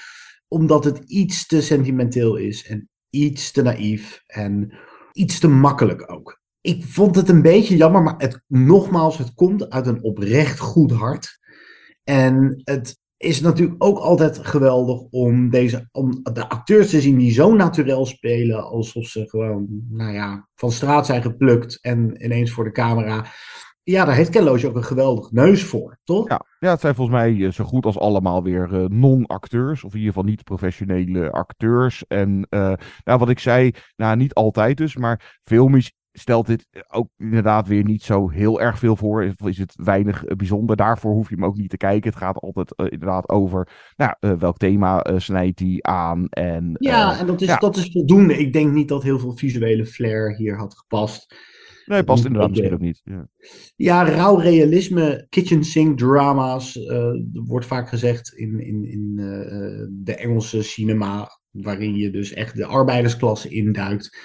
Omdat het iets te sentimenteel is en iets te naïef en iets te makkelijk ook. Ik vond het een beetje jammer, maar het, nogmaals, het komt uit een oprecht goed hart. En het is natuurlijk ook altijd geweldig om, deze, om de acteurs te zien die zo naturel spelen, alsof ze gewoon, nou ja, van straat zijn geplukt en ineens voor de camera. Ja, daar heeft Ken Loach ook een geweldig neus voor, toch? Ja, ja, het zijn volgens mij zo goed als allemaal weer uh, non-acteurs. Of in ieder geval niet-professionele acteurs. En uh, nou, wat ik zei, nou, niet altijd dus, maar filmisch stelt dit ook inderdaad weer niet zo heel erg veel voor. Is, is het weinig uh, bijzonder. Daarvoor hoef je hem ook niet te kijken. Het gaat altijd uh, inderdaad over nou, uh, welk thema uh, snijdt hij aan. En, ja, uh, en dat is, ja. dat is voldoende. Ik denk niet dat heel veel visuele flair hier had gepast. Nee, past inderdaad misschien ook niet. Ja, ja, rauw realisme, kitchen sink drama's, uh, wordt vaak gezegd in, in, in uh, de Engelse cinema, waarin je dus echt de arbeidersklasse induikt.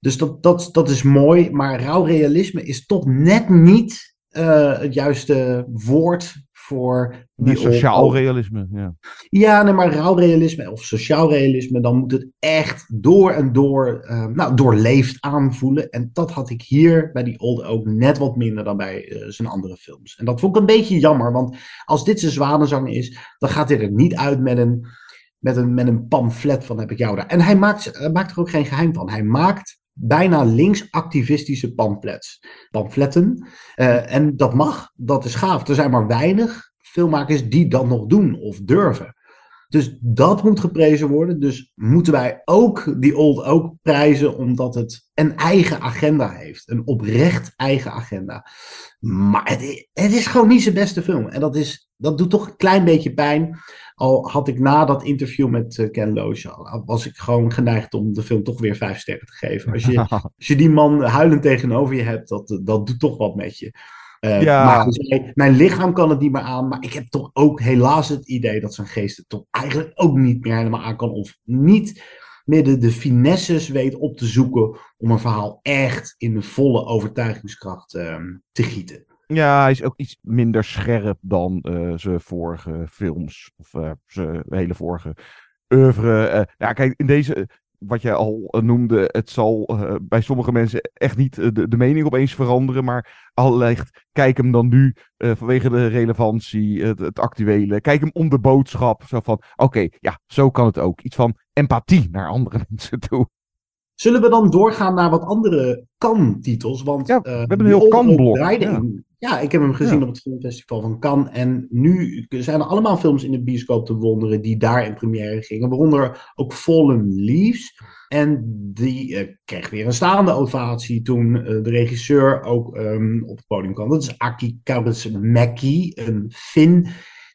Dus dat, dat, dat is mooi, maar rauw realisme is toch net niet uh, het juiste woord voor... Die sociaal realisme, ja. Ja, nee, maar rauw realisme of sociaal realisme, dan moet het echt door en door, uh, nou, doorleefd aanvoelen. En dat had ik hier bij die Old Oak net wat minder dan bij uh, zijn andere films. En dat vond ik een beetje jammer, want als dit zijn zwanenzang is, dan gaat hij er niet uit met een, met een, met een pamflet van heb ik jou daar. En hij maakt, uh, maakt er ook geen geheim van. Hij maakt bijna linksactivistische pamflets. Pamfletten. Uh, en dat mag, dat is gaaf. Er zijn maar weinig filmmakers die dat nog doen of durven. Dus dat moet geprezen worden. Dus moeten wij ook die Old Oak prijzen, omdat het een eigen agenda heeft. Een oprecht eigen agenda. Maar het is, het is gewoon niet zijn beste film. En dat, is, dat doet toch een klein beetje pijn. Al had ik na dat interview met Ken Loach, was ik gewoon geneigd om de film toch weer vijf sterren te geven. Als je, als je die man huilend tegenover je hebt, dat, dat doet toch wat met je. Uh, ja. Maar zei, mijn lichaam kan het niet meer aan, maar ik heb toch ook helaas het idee dat zijn geest het toch eigenlijk ook niet meer helemaal aan kan, of niet meer de, de finesses weet op te zoeken om een verhaal echt in de volle overtuigingskracht uh, te gieten. Ja, hij is ook iets minder scherp dan uh, zijn vorige films, of uh, zijn hele vorige oeuvre. Uh, ja, kijk, in deze... Wat jij al noemde, het zal uh, bij sommige mensen echt niet uh, de, de mening opeens veranderen. Maar allicht, kijk hem dan nu uh, vanwege de relevantie, het, het actuele. Kijk hem om de boodschap. Zo van, oké, okay, ja, zo kan het ook. Iets van empathie naar andere mensen toe. Zullen we dan doorgaan naar wat andere Cannes-titels? Want ja, we uh, hebben een heel Cannes-blok. Ja. ja, ik heb hem gezien ja. op het filmfestival van Cannes. En nu zijn er allemaal films in de bioscoop te wonderen die daar in première gingen. Waaronder ook Fallen Leaves. En die uh, kreeg weer een staande ovatie toen uh, de regisseur ook um, op het podium kwam. Dat is Aki Kaurismäki, een Fin,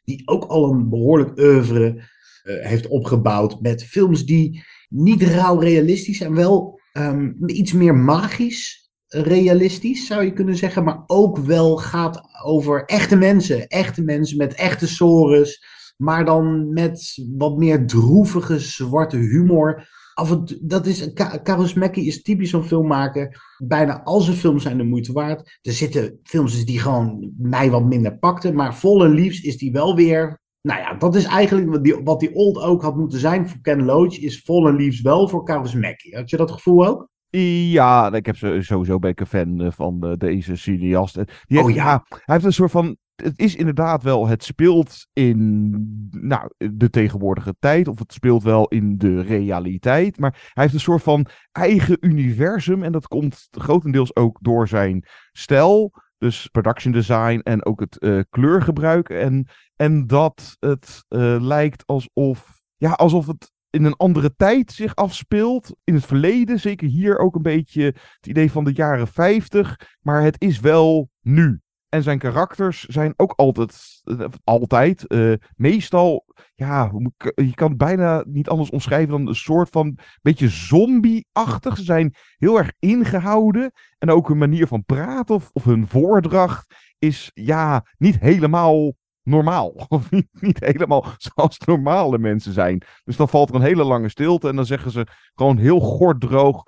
die ook al een behoorlijk oeuvre uh, heeft opgebouwd met films die... Niet rauw realistisch en wel um, iets meer magisch realistisch, zou je kunnen zeggen. Maar ook wel gaat over echte mensen. Echte mensen met echte sores. Maar dan met wat meer droevige, zwarte humor. Af het, dat is, Ka- Kaurismäki is typisch zo'n filmmaker. Bijna al zijn films zijn de moeite waard. Er zitten films die gewoon mij wat minder pakten. Maar Fallen Leaves is die wel weer... Nou ja, dat is eigenlijk wat die, wat die Old Oak had moeten zijn voor Ken Loach, is Fallen Leaves wel voor Kaurismäki. Had je dat gevoel ook? Ja, ik heb sowieso ben ik een fan van deze cineast. Die heeft, oh ja. Hij heeft een soort van... Het is inderdaad wel... Het speelt in nou, de tegenwoordige tijd. Of het speelt wel in de realiteit. Maar hij heeft een soort van eigen universum. En dat komt grotendeels ook door zijn stijl. Dus production design en ook het uh, kleurgebruik. En, en dat het uh, lijkt alsof, ja, alsof het in een andere tijd zich afspeelt. In het verleden, zeker hier ook een beetje het idee van de jaren vijftig. Maar het is wel nu. En zijn karakters zijn ook altijd, uh, altijd uh, meestal, ja, je kan het bijna niet anders omschrijven dan een soort van beetje zombie-achtig. Ze zijn heel erg ingehouden en ook hun manier van praten of, of hun voordracht is, ja, niet helemaal normaal. Of niet, niet helemaal zoals normale mensen zijn. Dus dan valt er een hele lange stilte en dan zeggen ze gewoon heel gorddroog,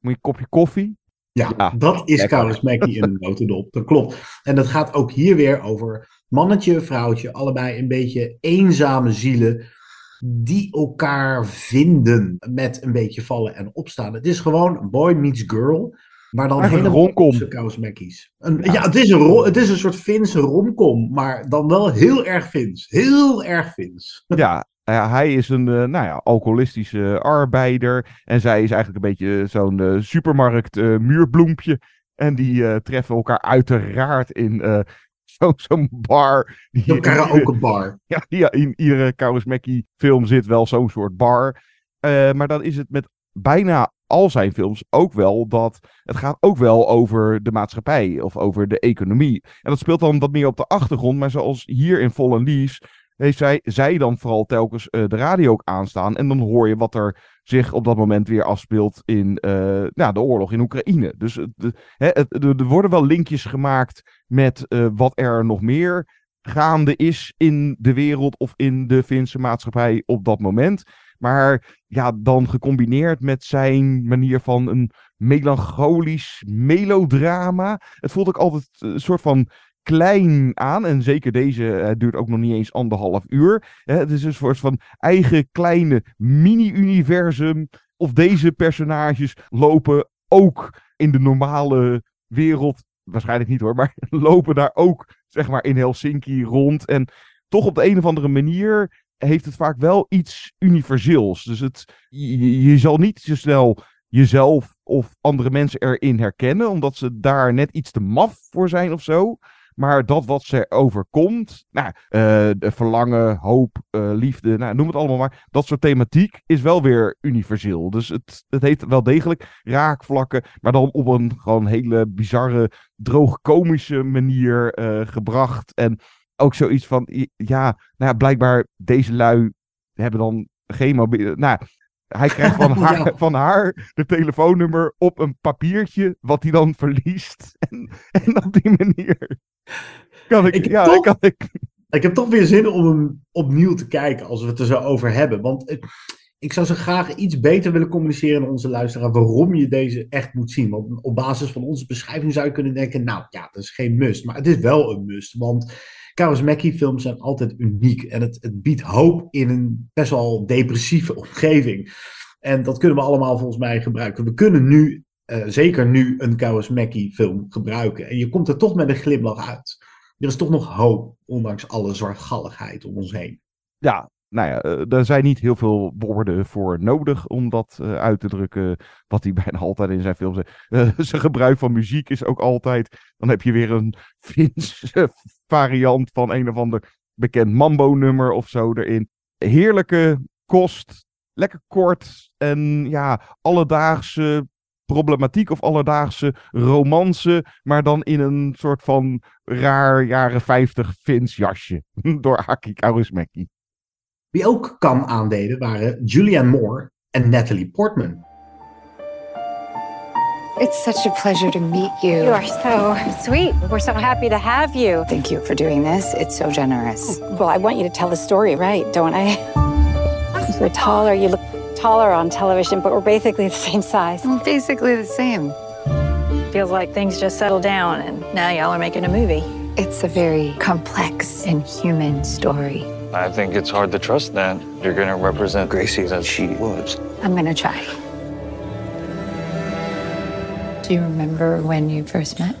moet je een kopje koffie? Ja, ja, dat is Kaurismäki in de notendop, dat klopt. En dat gaat ook hier weer over mannetje, vrouwtje, allebei een beetje eenzame zielen die elkaar vinden met een beetje vallen en opstaan. Het is gewoon boy meets girl, maar dan helemaal romcom. Kaurismäki's. Een, ja, ja het, is een ro- het is een soort Finse romcom, maar dan wel heel erg Fins. Heel erg Fins. Ja. Uh, hij is een uh, nou ja, alcoholistische uh, arbeider. En zij is eigenlijk een beetje zo'n uh, supermarkt uh, muurbloempje. En die uh, treffen elkaar uiteraard in uh, zo, zo'n bar. Zo'n karaokebar. Ja, ja, in iedere Kaurismäki film zit wel zo'n soort bar. Uh, maar dan is het met bijna al zijn films ook wel dat... Het gaat ook wel over de maatschappij of over de economie. En dat speelt dan wat meer op de achtergrond. Maar zoals hier in Fallen Leaves... heeft zij, zij dan vooral telkens uh, de radio ook aanstaan. En dan hoor je wat er zich op dat moment weer afspeelt in uh, nou, de oorlog in Oekraïne. Dus de, hè, het, de, er worden wel linkjes gemaakt met uh, wat er nog meer gaande is in de wereld of in de Finse maatschappij op dat moment. Maar ja, dan gecombineerd met zijn manier van een melancholisch melodrama. Het voelt ook altijd een soort van klein aan. En zeker deze uh, duurt ook nog niet eens anderhalf uur. Hè, het is een soort van eigen kleine mini-universum. Of deze personages lopen ook in de normale wereld. Waarschijnlijk niet hoor, maar lopen daar ook zeg maar in Helsinki rond. En toch op de een of andere manier heeft het vaak wel iets universeels. Dus het, je, je zal niet zo snel jezelf of andere mensen erin herkennen, omdat ze daar net iets te maf voor zijn of zo. Maar dat wat ze overkomt, nou, uh, verlangen, hoop, uh, liefde, nou, noem het allemaal maar. Dat soort thematiek is wel weer universeel. Dus het, het heeft wel degelijk raakvlakken, maar dan op een gewoon hele bizarre, droogkomische manier uh, gebracht. En ook zoiets van, ja, nou ja, blijkbaar deze lui hebben dan geen mobiel. Nou, hij krijgt van haar, ja. van haar de telefoonnummer op een papiertje, wat hij dan verliest. En, en op die manier kan ik... ik ja, toch, kan ik... ik heb toch weer zin om hem opnieuw te kijken, als we het er zo over hebben. Want ik, ik zou zo graag iets beter willen communiceren aan onze luisteraar waarom je deze echt moet zien. Want op basis van onze beschrijving zou je kunnen denken, nou ja, dat is geen must. Maar het is wel een must, want Kaurismäki-films zijn altijd uniek en het, het biedt hoop in een best wel depressieve omgeving. En dat kunnen we allemaal volgens mij gebruiken. We kunnen nu, uh, zeker nu, een Kaurismäki-film gebruiken. En je komt er toch met een glimlach uit. Er is toch nog hoop, ondanks alle zwartgalligheid om ons heen. Ja, nou ja, er zijn niet heel veel woorden voor nodig om dat uh, uit te drukken, wat hij bijna altijd in zijn films zegt. Uh, zijn gebruik van muziek is ook altijd, dan heb je weer een Finse variant van een of ander bekend mambo-nummer of zo erin. Heerlijke kost, lekker kort en ja, alledaagse problematiek of alledaagse romance, maar dan in een soort van raar jaren vijftig Fins jasje door Aki Kaurismäki. Wie ook Cannes aandeden waren Julianne Moore en Natalie Portman. It's such a pleasure to meet you. You are so sweet. We're so happy to have you. Thank you for doing this. It's so generous. Well, I want you to tell the story, right? Don't I? You're taller. You look taller on television, but we're basically the same size. We're basically the same. Feels like things just settled down, and now y'all are making a movie. It's a very complex and human story. I think it's hard to trust that you're going to represent Gracie as she was. I'm going to try. Do you remember when you first met?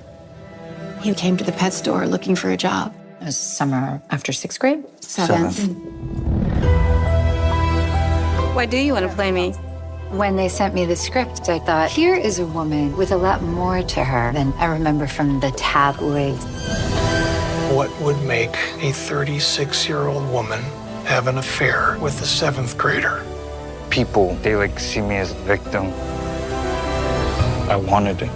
You came to the pet store looking for a job. It was summer after sixth grade? Seventh. Seventh. Why do you want to play me? When they sent me the script, I thought, here is a woman with a lot more to her than I remember from the tabloids. What would make a thirty-six-year-old woman have an affair with a seventh grader? People, they like see me as a victim. I wanted it.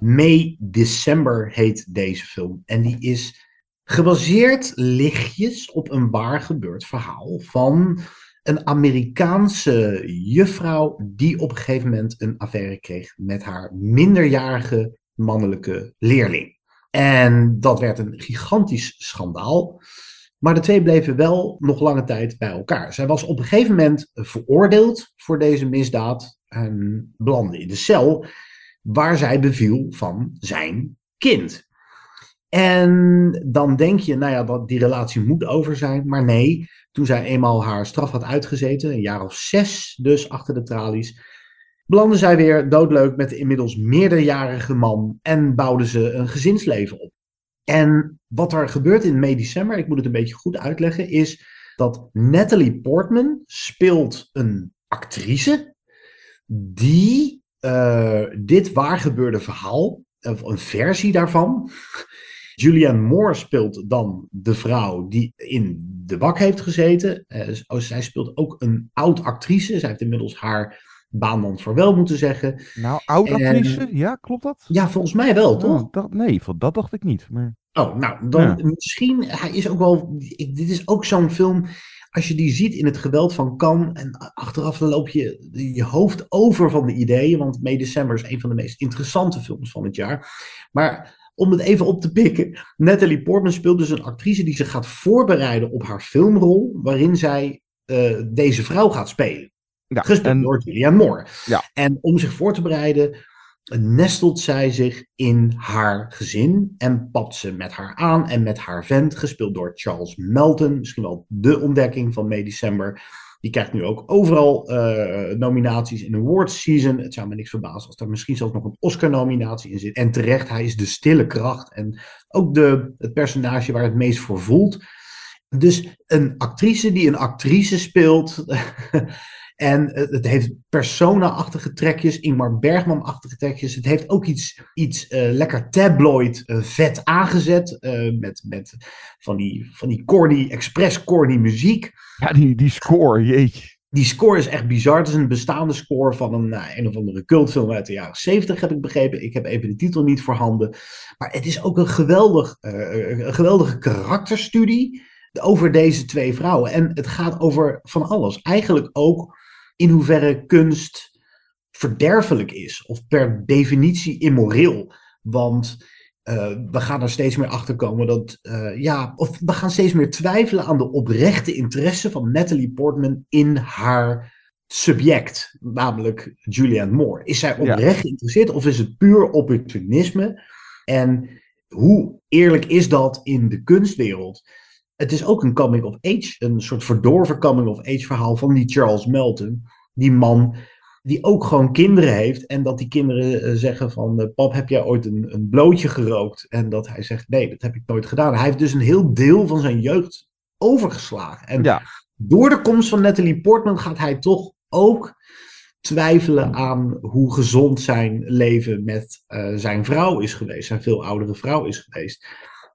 May December heet deze film en die is gebaseerd lichtjes op een waar gebeurd verhaal van een Amerikaanse juffrouw die op een gegeven moment een affaire kreeg met haar minderjarige mannelijke leerling. En dat werd een gigantisch schandaal. Maar de twee bleven wel nog lange tijd bij elkaar. Zij was op een gegeven moment veroordeeld voor deze misdaad en belandde in de cel waar zij beviel van zijn kind. En dan denk je, nou ja, dat die relatie moet over zijn. Maar nee, toen zij eenmaal haar straf had uitgezeten, een jaar of zes dus achter de tralies, belandde zij weer doodleuk met de inmiddels meerderjarige man en bouwden ze een gezinsleven op. En wat er gebeurt in May December, ik moet het een beetje goed uitleggen, is dat Natalie Portman speelt een actrice die uh, dit waargebeurde verhaal, of een versie daarvan. Julianne Moore speelt dan de vrouw die in de bak heeft gezeten. Uh, zij speelt ook een oud actrice, zij heeft inmiddels haar baanman voor wel moeten zeggen. Nou, oud-actrice, ja, klopt dat? Ja, volgens mij wel, toch? Oh, dat, nee, dat dacht ik niet. Maar... Oh, nou, dan ja. Misschien, hij is ook wel, dit is ook zo'n film, als je die ziet in het geweld van Cannes, en achteraf dan loop je je hoofd over van de ideeën, want May December is een van de meest interessante films van het jaar. Maar om het even op te pikken, Natalie Portman speelt dus een actrice die zich gaat voorbereiden op haar filmrol, waarin zij uh, deze vrouw gaat spelen. Ja, gespeeld en, door Julianne Moore. Ja. En om zich voor te bereiden nestelt zij zich in haar gezin en papt ze met haar aan en met haar vent, gespeeld door Charles Melton, misschien wel de ontdekking van May December. Die krijgt nu ook overal uh, nominaties in de awards season. Het zou me niks verbazen als er misschien zelfs nog een Oscar-nominatie in zit. En terecht, hij is de stille kracht en ook de, het personage waar het meest voor voelt. Dus een actrice die een actrice speelt. En het heeft persona-achtige trekjes, Ingmar Bergman-achtige trekjes. Het heeft ook iets, iets uh, lekker tabloid uh, vet aangezet. Uh, met met van, die, van die corny, expres corny muziek. Ja, die, die score, jeetje. Die score is echt bizar. Het is een bestaande score van een, nou, een of andere cultfilm uit de jaren zeventig, heb ik begrepen. Ik heb even de titel niet voorhanden. Maar het is ook een, geweldig, uh, een geweldige karakterstudie over deze twee vrouwen. En het gaat over van alles. Eigenlijk ook in hoeverre kunst verderfelijk is. Of per definitie immoreel. Want uh, we gaan er steeds meer achter komen dat... Uh, ja, of we gaan steeds meer twijfelen aan de oprechte interesse van Natalie Portman in haar subject. Namelijk Julianne Moore. Is zij oprecht ja. geïnteresseerd of is het puur opportunisme? En hoe eerlijk is dat in de kunstwereld? Het is ook een coming of age, een soort verdorven coming of age verhaal van die Charles Melton. Die man die ook gewoon kinderen heeft en dat die kinderen zeggen van pap, heb jij ooit een, een blootje gerookt? En dat hij zegt nee, dat heb ik nooit gedaan. Hij heeft dus een heel deel van zijn jeugd overgeslagen. En ja. door de komst van Natalie Portman gaat hij toch ook twijfelen aan hoe gezond zijn leven met uh, zijn vrouw is geweest. Zijn veel oudere vrouw is geweest.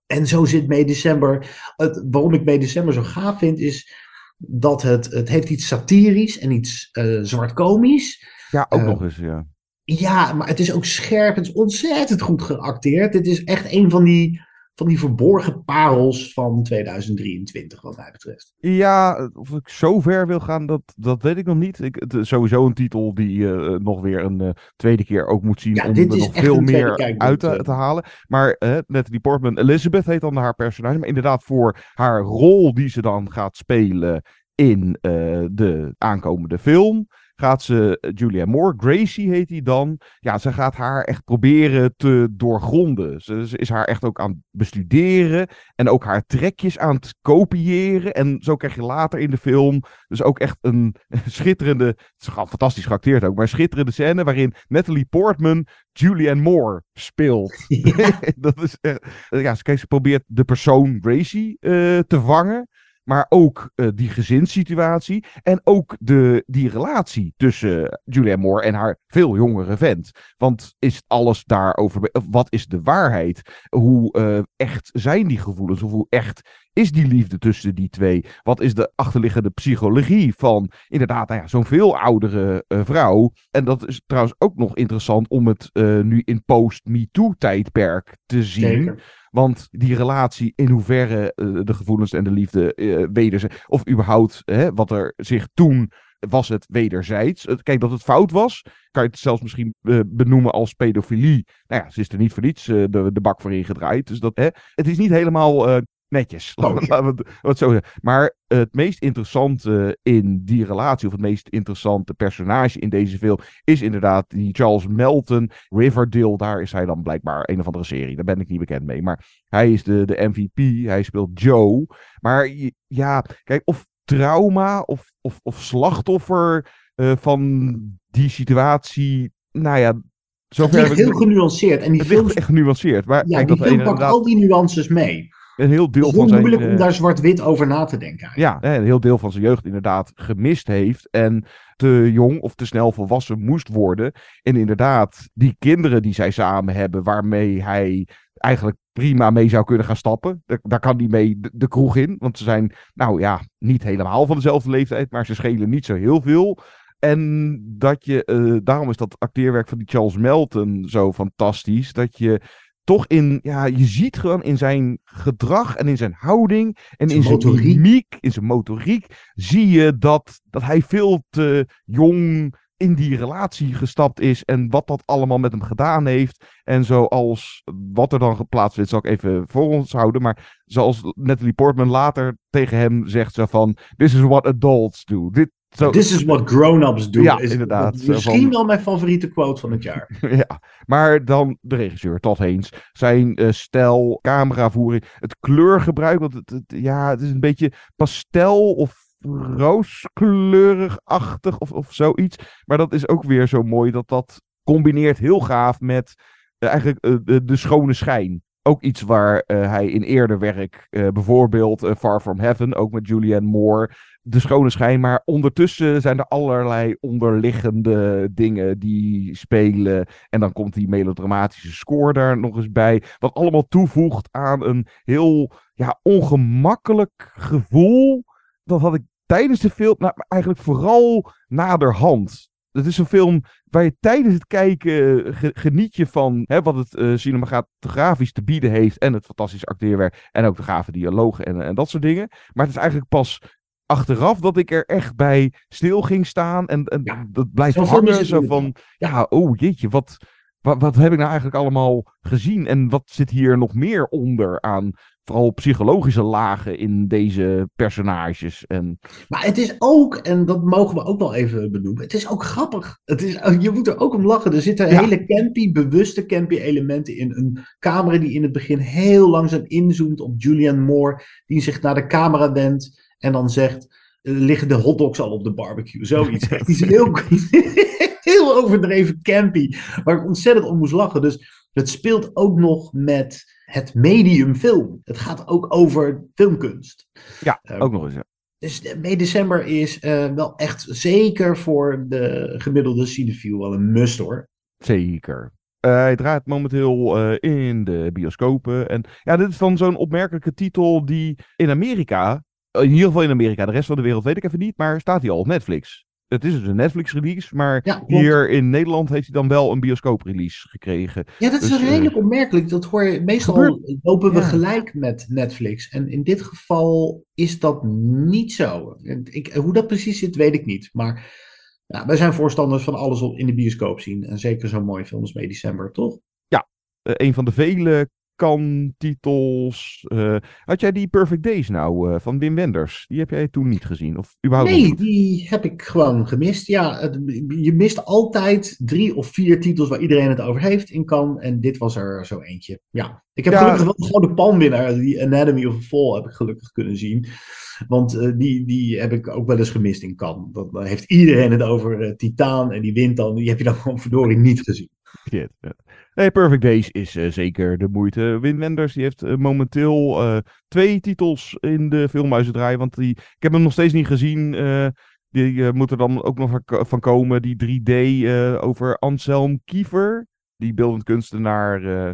En zo zit May December. Het, waarom ik May December zo gaaf vind, is dat het, het heeft iets satirisch en iets uh, zwart-komisch. Ja, ook uh, nog eens, ja. Ja, maar het is ook scherp. Het is ontzettend goed geacteerd. Het is echt een van die, van die verborgen parels van tweeduizend drieëntwintig, wat mij betreft. Ja, of ik zo ver wil gaan, dat, dat weet ik nog niet. Ik, het is sowieso een titel die je uh, nog weer een uh, tweede keer ook moet zien... Ja, om er nog veel meer uit te, te halen. Maar uh, net die Portman Elizabeth heet dan haar personage. Maar inderdaad voor haar rol die ze dan gaat spelen in uh, de aankomende film... gaat ze Julia Moore, Gracie heet die dan... ja, ze gaat haar echt proberen te doorgronden. Ze, ze is haar echt ook aan het bestuderen... en ook haar trekjes aan het kopiëren... en zo krijg je later in de film... dus ook echt een schitterende... het is gewoon fantastisch geacteerd ook... maar een schitterende scène waarin Natalie Portman... Julianne Moore speelt. Ja. Dat is echt... ja, kijk, ze probeert de persoon Gracie uh, te vangen... maar ook uh, die gezinssituatie en ook de, die relatie tussen Julianne Moore en haar veel jongere vent. Want is alles daarover, wat is de waarheid? Hoe uh, echt zijn die gevoelens? Of hoe echt is die liefde tussen die twee? Wat is de achterliggende psychologie van inderdaad nou ja, zo'n veel oudere uh, vrouw? En dat is trouwens ook nog interessant om het uh, nu in post-MeToo-tijdperk te zien. Zeker. Want die relatie, in hoeverre uh, de gevoelens en de liefde uh, wederzijds... of überhaupt hè, wat er zich toen... was het wederzijds. Kijk, dat het fout was, kan je het zelfs misschien uh, benoemen als pedofilie. Nou ja, ze is er niet voor niets uh, de, de bak voor ingedraaid. Dus dat, hè, het is niet helemaal uh, netjes. Oh, ja. Laten we het zo zeggen. Maar uh, het meest interessante in die relatie, of het meest interessante personage in deze film, is inderdaad die Charles Melton, Riverdale. Daar is hij dan blijkbaar een of andere serie. Daar ben ik niet bekend mee. Maar hij is de, de M V P. Hij speelt Joe. Maar ja, kijk, of trauma of, of, of slachtoffer uh, van die situatie. Nou ja, zo ver. Het ligt heel ik... genuanceerd. En die het film... echt genuanceerd. Maar ja, kijk, die dat film pakt inderdaad... al die nuances mee. Een heel deel van zijn... Het is moeilijk om daar zwart-wit over na te denken. Eigenlijk. Ja, een heel deel van zijn jeugd inderdaad gemist heeft. En te jong of te snel volwassen moest worden. En inderdaad, die kinderen die zij samen hebben, waarmee hij eigenlijk prima mee zou kunnen gaan stappen. Daar, daar kan hij mee de, de kroeg in. Want ze zijn, nou ja, niet helemaal van dezelfde leeftijd. Maar ze schelen niet zo heel veel. En dat je, uh, daarom is dat acteerwerk van die Charles Melton zo fantastisch. Dat je toch in, ja, je ziet gewoon in zijn gedrag en in zijn houding en zijn in zijn mimiek, in zijn motoriek, zie je dat, dat hij veel te jong in die relatie gestapt is en wat dat allemaal met hem gedaan heeft. En zoals wat er dan geplaatst wordt, zal ik even voor ons houden, maar zoals Natalie Portman later tegen hem zegt zo van, this is what adults do. Dit, zo... This is what grown-ups do. Ja, is inderdaad. Misschien van... wel mijn favoriete quote van het jaar. Ja, maar dan de regisseur, Todd Haynes. Zijn uh, stijl, cameravoering, het kleurgebruik. Want het, het, ja, het is een beetje pastel of rooskleurig-achtig of, of zoiets. Maar dat is ook weer zo mooi dat dat combineert heel gaaf met uh, eigenlijk uh, de, de schone schijn. Ook iets waar uh, hij in eerder werk, uh, bijvoorbeeld uh, Far From Heaven, ook met Julianne Moore, de schone schijn. Maar ondertussen zijn er allerlei onderliggende dingen die spelen. En dan komt die melodramatische score daar nog eens bij. Wat allemaal toevoegt aan een heel ja, ongemakkelijk gevoel. Dat had ik tijdens de film, nou, eigenlijk vooral naderhand. Het is een film waar je tijdens het kijken ge- geniet je van hè, wat het uh, cinematografisch te bieden heeft. En het fantastische acteerwerk. En ook de gave dialogen en, en dat soort dingen. Maar het is eigenlijk pas achteraf dat ik er echt bij stil ging staan. En, en ja, dat blijft hangen. Zo van, ja, oh jeetje, wat, wat, wat heb ik nou eigenlijk allemaal gezien? En wat zit hier nog meer onder aan... Vooral psychologische lagen in deze personages. En... Maar het is ook, en dat mogen we ook wel even benoemen, het is ook grappig. Het is, je moet er ook om lachen. Er zitten ja. hele campy, bewuste campy elementen in. Een camera die in het begin heel langzaam inzoomt op Julianne Moore, die zich naar de camera wendt en dan zegt, liggen de hotdogs al op de barbecue? Zoiets. Het is heel, heel overdreven campy, waar ik ontzettend om moest lachen. Dus het speelt ook nog met het medium film. Het gaat ook over filmkunst. Ja, uh, ook nog eens. Ja. Dus May December is uh, wel echt zeker voor de gemiddelde cinefiel wel een must hoor. Zeker. Uh, hij draait momenteel uh, in de bioscopen. En ja, dit is dan zo'n opmerkelijke titel die in Amerika, in ieder geval in Amerika, de rest van de wereld weet ik even niet, maar staat hij al op Netflix. Het is dus een Netflix-release, maar ja, hier in Nederland heeft hij dan wel een bioscoop-release gekregen. Ja, dat is dus, redelijk uh, opmerkelijk. Dat hoor je meestal gebeurt. Lopen we ja. gelijk met Netflix. En in dit geval is dat niet zo. Ik, hoe dat precies zit, weet ik niet. Maar ja, wij zijn voorstanders van alles wat in de bioscoop zien. En zeker zo'n mooie film als May December, toch? Ja, uh, een van de vele kan-titels. Uh, had jij die Perfect Days nou uh, van Wim Wenders? Die heb jij toen niet gezien? Of überhaupt nee, niet? Die heb ik gewoon gemist. Ja, het, je mist altijd drie of vier titels waar iedereen het over heeft in Cannes. En dit was er zo eentje. Ja, ik heb ja, gelukkig wel gewoon de palmwinnaar, die Anatomy of a Fall, heb ik gelukkig kunnen zien. Want uh, die, die heb ik ook wel eens gemist in Cannes. Dan heeft iedereen het over uh, Titaan en die wint dan. Die heb je dan gewoon verdorie niet gezien. Shit, ja. Nee, Perfect Days is uh, zeker de moeite. Wim Wenders die heeft uh, momenteel uh, twee titels in de filmhuizen draaien. Want die, ik heb hem nog steeds niet gezien. Uh, die uh, moet er dan ook nog van, van komen. Die drie D uh, over Anselm Kiefer. Die beeldend kunstenaar. Uh,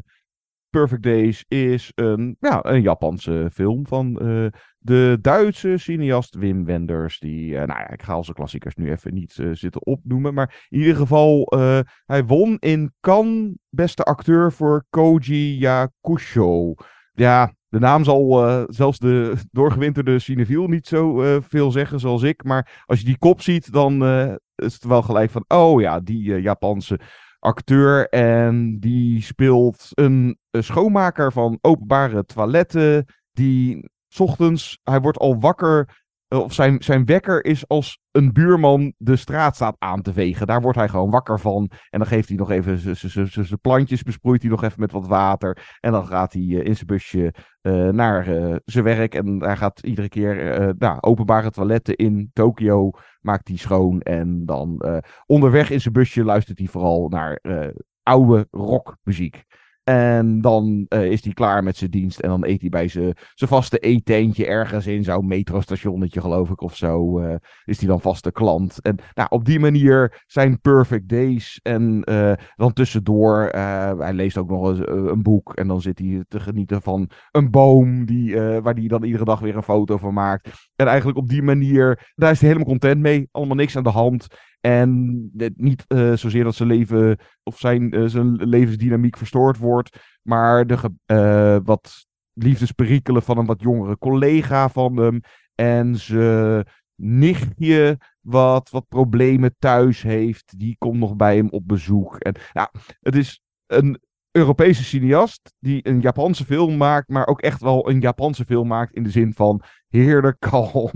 Perfect Days is een, ja, een Japanse film van uh, de Duitse cineast Wim Wenders. Die, uh, nou ja, ik ga al zijn klassiekers nu even niet uh, zitten opnoemen. Maar in ieder geval, uh, hij won in Cannes beste acteur voor Koji Yakusho. Ja, de naam zal uh, zelfs de doorgewinterde cinefiel niet zo uh, veel zeggen zoals ik. Maar als je die kop ziet, dan uh, is het wel gelijk van, oh ja, die uh, Japanse acteur en die speelt een schoonmaker van openbare toiletten die 's ochtends, hij wordt al wakker of zijn, zijn wekker is als een buurman de straat staat aan te vegen. Daar wordt hij gewoon wakker van en dan geeft hij nog even zijn plantjes, besproeit hij nog even met wat water en dan gaat hij in zijn busje uh, naar uh, zijn werk en hij gaat iedere keer uh, nou, openbare toiletten in Tokio maakt hij schoon en dan uh, onderweg in zijn busje luistert hij vooral naar uh, oude rockmuziek. En dan uh, is hij klaar met zijn dienst en dan eet hij bij zijn vaste eetentje ergens in zo'n metrostationnetje geloof ik of zo. Uh, is hij dan vaste klant. En nou, op die manier zijn Perfect Days en uh, dan tussendoor, uh, hij leest ook nog eens uh, een boek en dan zit hij te genieten van een boom die, uh, waar hij dan iedere dag weer een foto van maakt. En eigenlijk op die manier, daar is hij helemaal content mee, allemaal niks aan de hand. En niet uh, zozeer dat zijn leven of zijn, uh, zijn levensdynamiek verstoord wordt. Maar de, uh, wat liefdesperikelen van een wat jongere collega van hem. En zijn nichtje wat, wat problemen thuis heeft. Die komt nog bij hem op bezoek. En, nou, het is een Europese cineast die een Japanse film maakt, maar ook echt wel een Japanse film maakt in de zin van heerlijk kalm,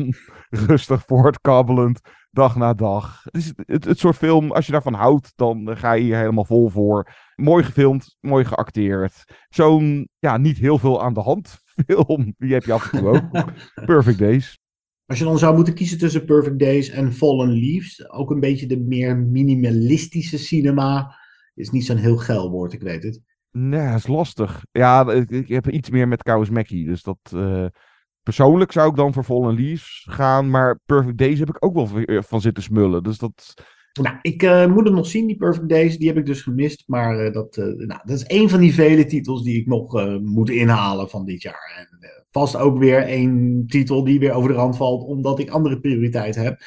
rustig voortkabbelend, dag na dag. Het is het, het soort film, als je daarvan houdt, dan ga je hier helemaal vol voor. Mooi gefilmd, mooi geacteerd. Zo'n, ja, niet heel veel aan de hand film, die heb je af en toe ook. Perfect Days. Als je dan zou moeten kiezen tussen Perfect Days en Fallen Leaves, ook een beetje de meer minimalistische cinema, is niet zo'n heel geil woord, ik weet het. Nee, dat is lastig. Ja, ik, ik heb iets meer met Kaurismäki. Dus dat... Uh, persoonlijk zou ik dan voor Fallen Leaves gaan. Maar Perfect Days heb ik ook wel van zitten smullen. Dus dat... Nou, ik uh, moet hem nog zien, die Perfect Days. Die heb ik dus gemist. Maar uh, dat, uh, nou, dat is één van die vele titels die ik nog uh, moet inhalen van dit jaar. En uh, vast ook weer één titel die weer over de rand valt, omdat ik andere prioriteit heb.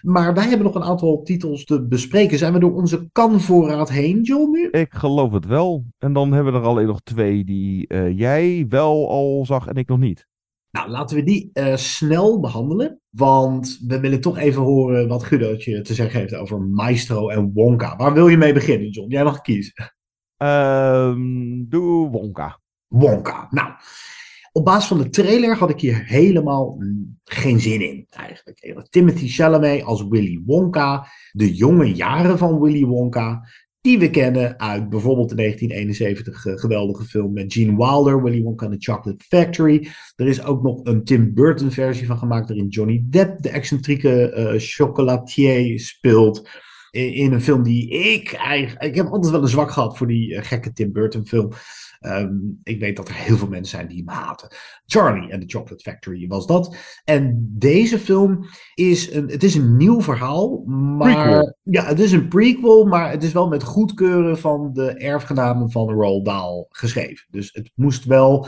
Maar wij hebben nog een aantal titels te bespreken. Zijn we door onze Cannes-voorraad heen, John, nu? Ik geloof het wel. En dan hebben we er alleen nog twee die uh, jij wel al zag en ik nog niet. Nou, laten we die uh, snel behandelen. Want we willen toch even horen wat Gudootje te zeggen heeft over Maestro en Wonka. Waar wil je mee beginnen, John? Jij mag kiezen. Um, doe Wonka. Wonka. Nou, op basis van de trailer had ik hier helemaal geen zin in, eigenlijk. Timothy Chalamet als Willy Wonka. De jonge jaren van Willy Wonka, die we kennen uit bijvoorbeeld de negentien eenenzeventig geweldige film met Gene Wilder, Willy Wonka and the Chocolate Factory. Er is ook nog een Tim Burton versie van gemaakt, waarin Johnny Depp de excentrieke uh, chocolatier speelt. In, in een film die ik eigenlijk... Ik heb altijd wel een zwak gehad voor die uh, gekke Tim Burton film. Um, ik weet dat er heel veel mensen zijn die hem haten. Charlie and the Chocolate Factory was dat. En deze film is een... Het is een nieuw verhaal, maar... Prequel. Ja, het is een prequel, maar het is wel met goedkeuren van de erfgenamen van Roald Dahl geschreven. Dus het moest wel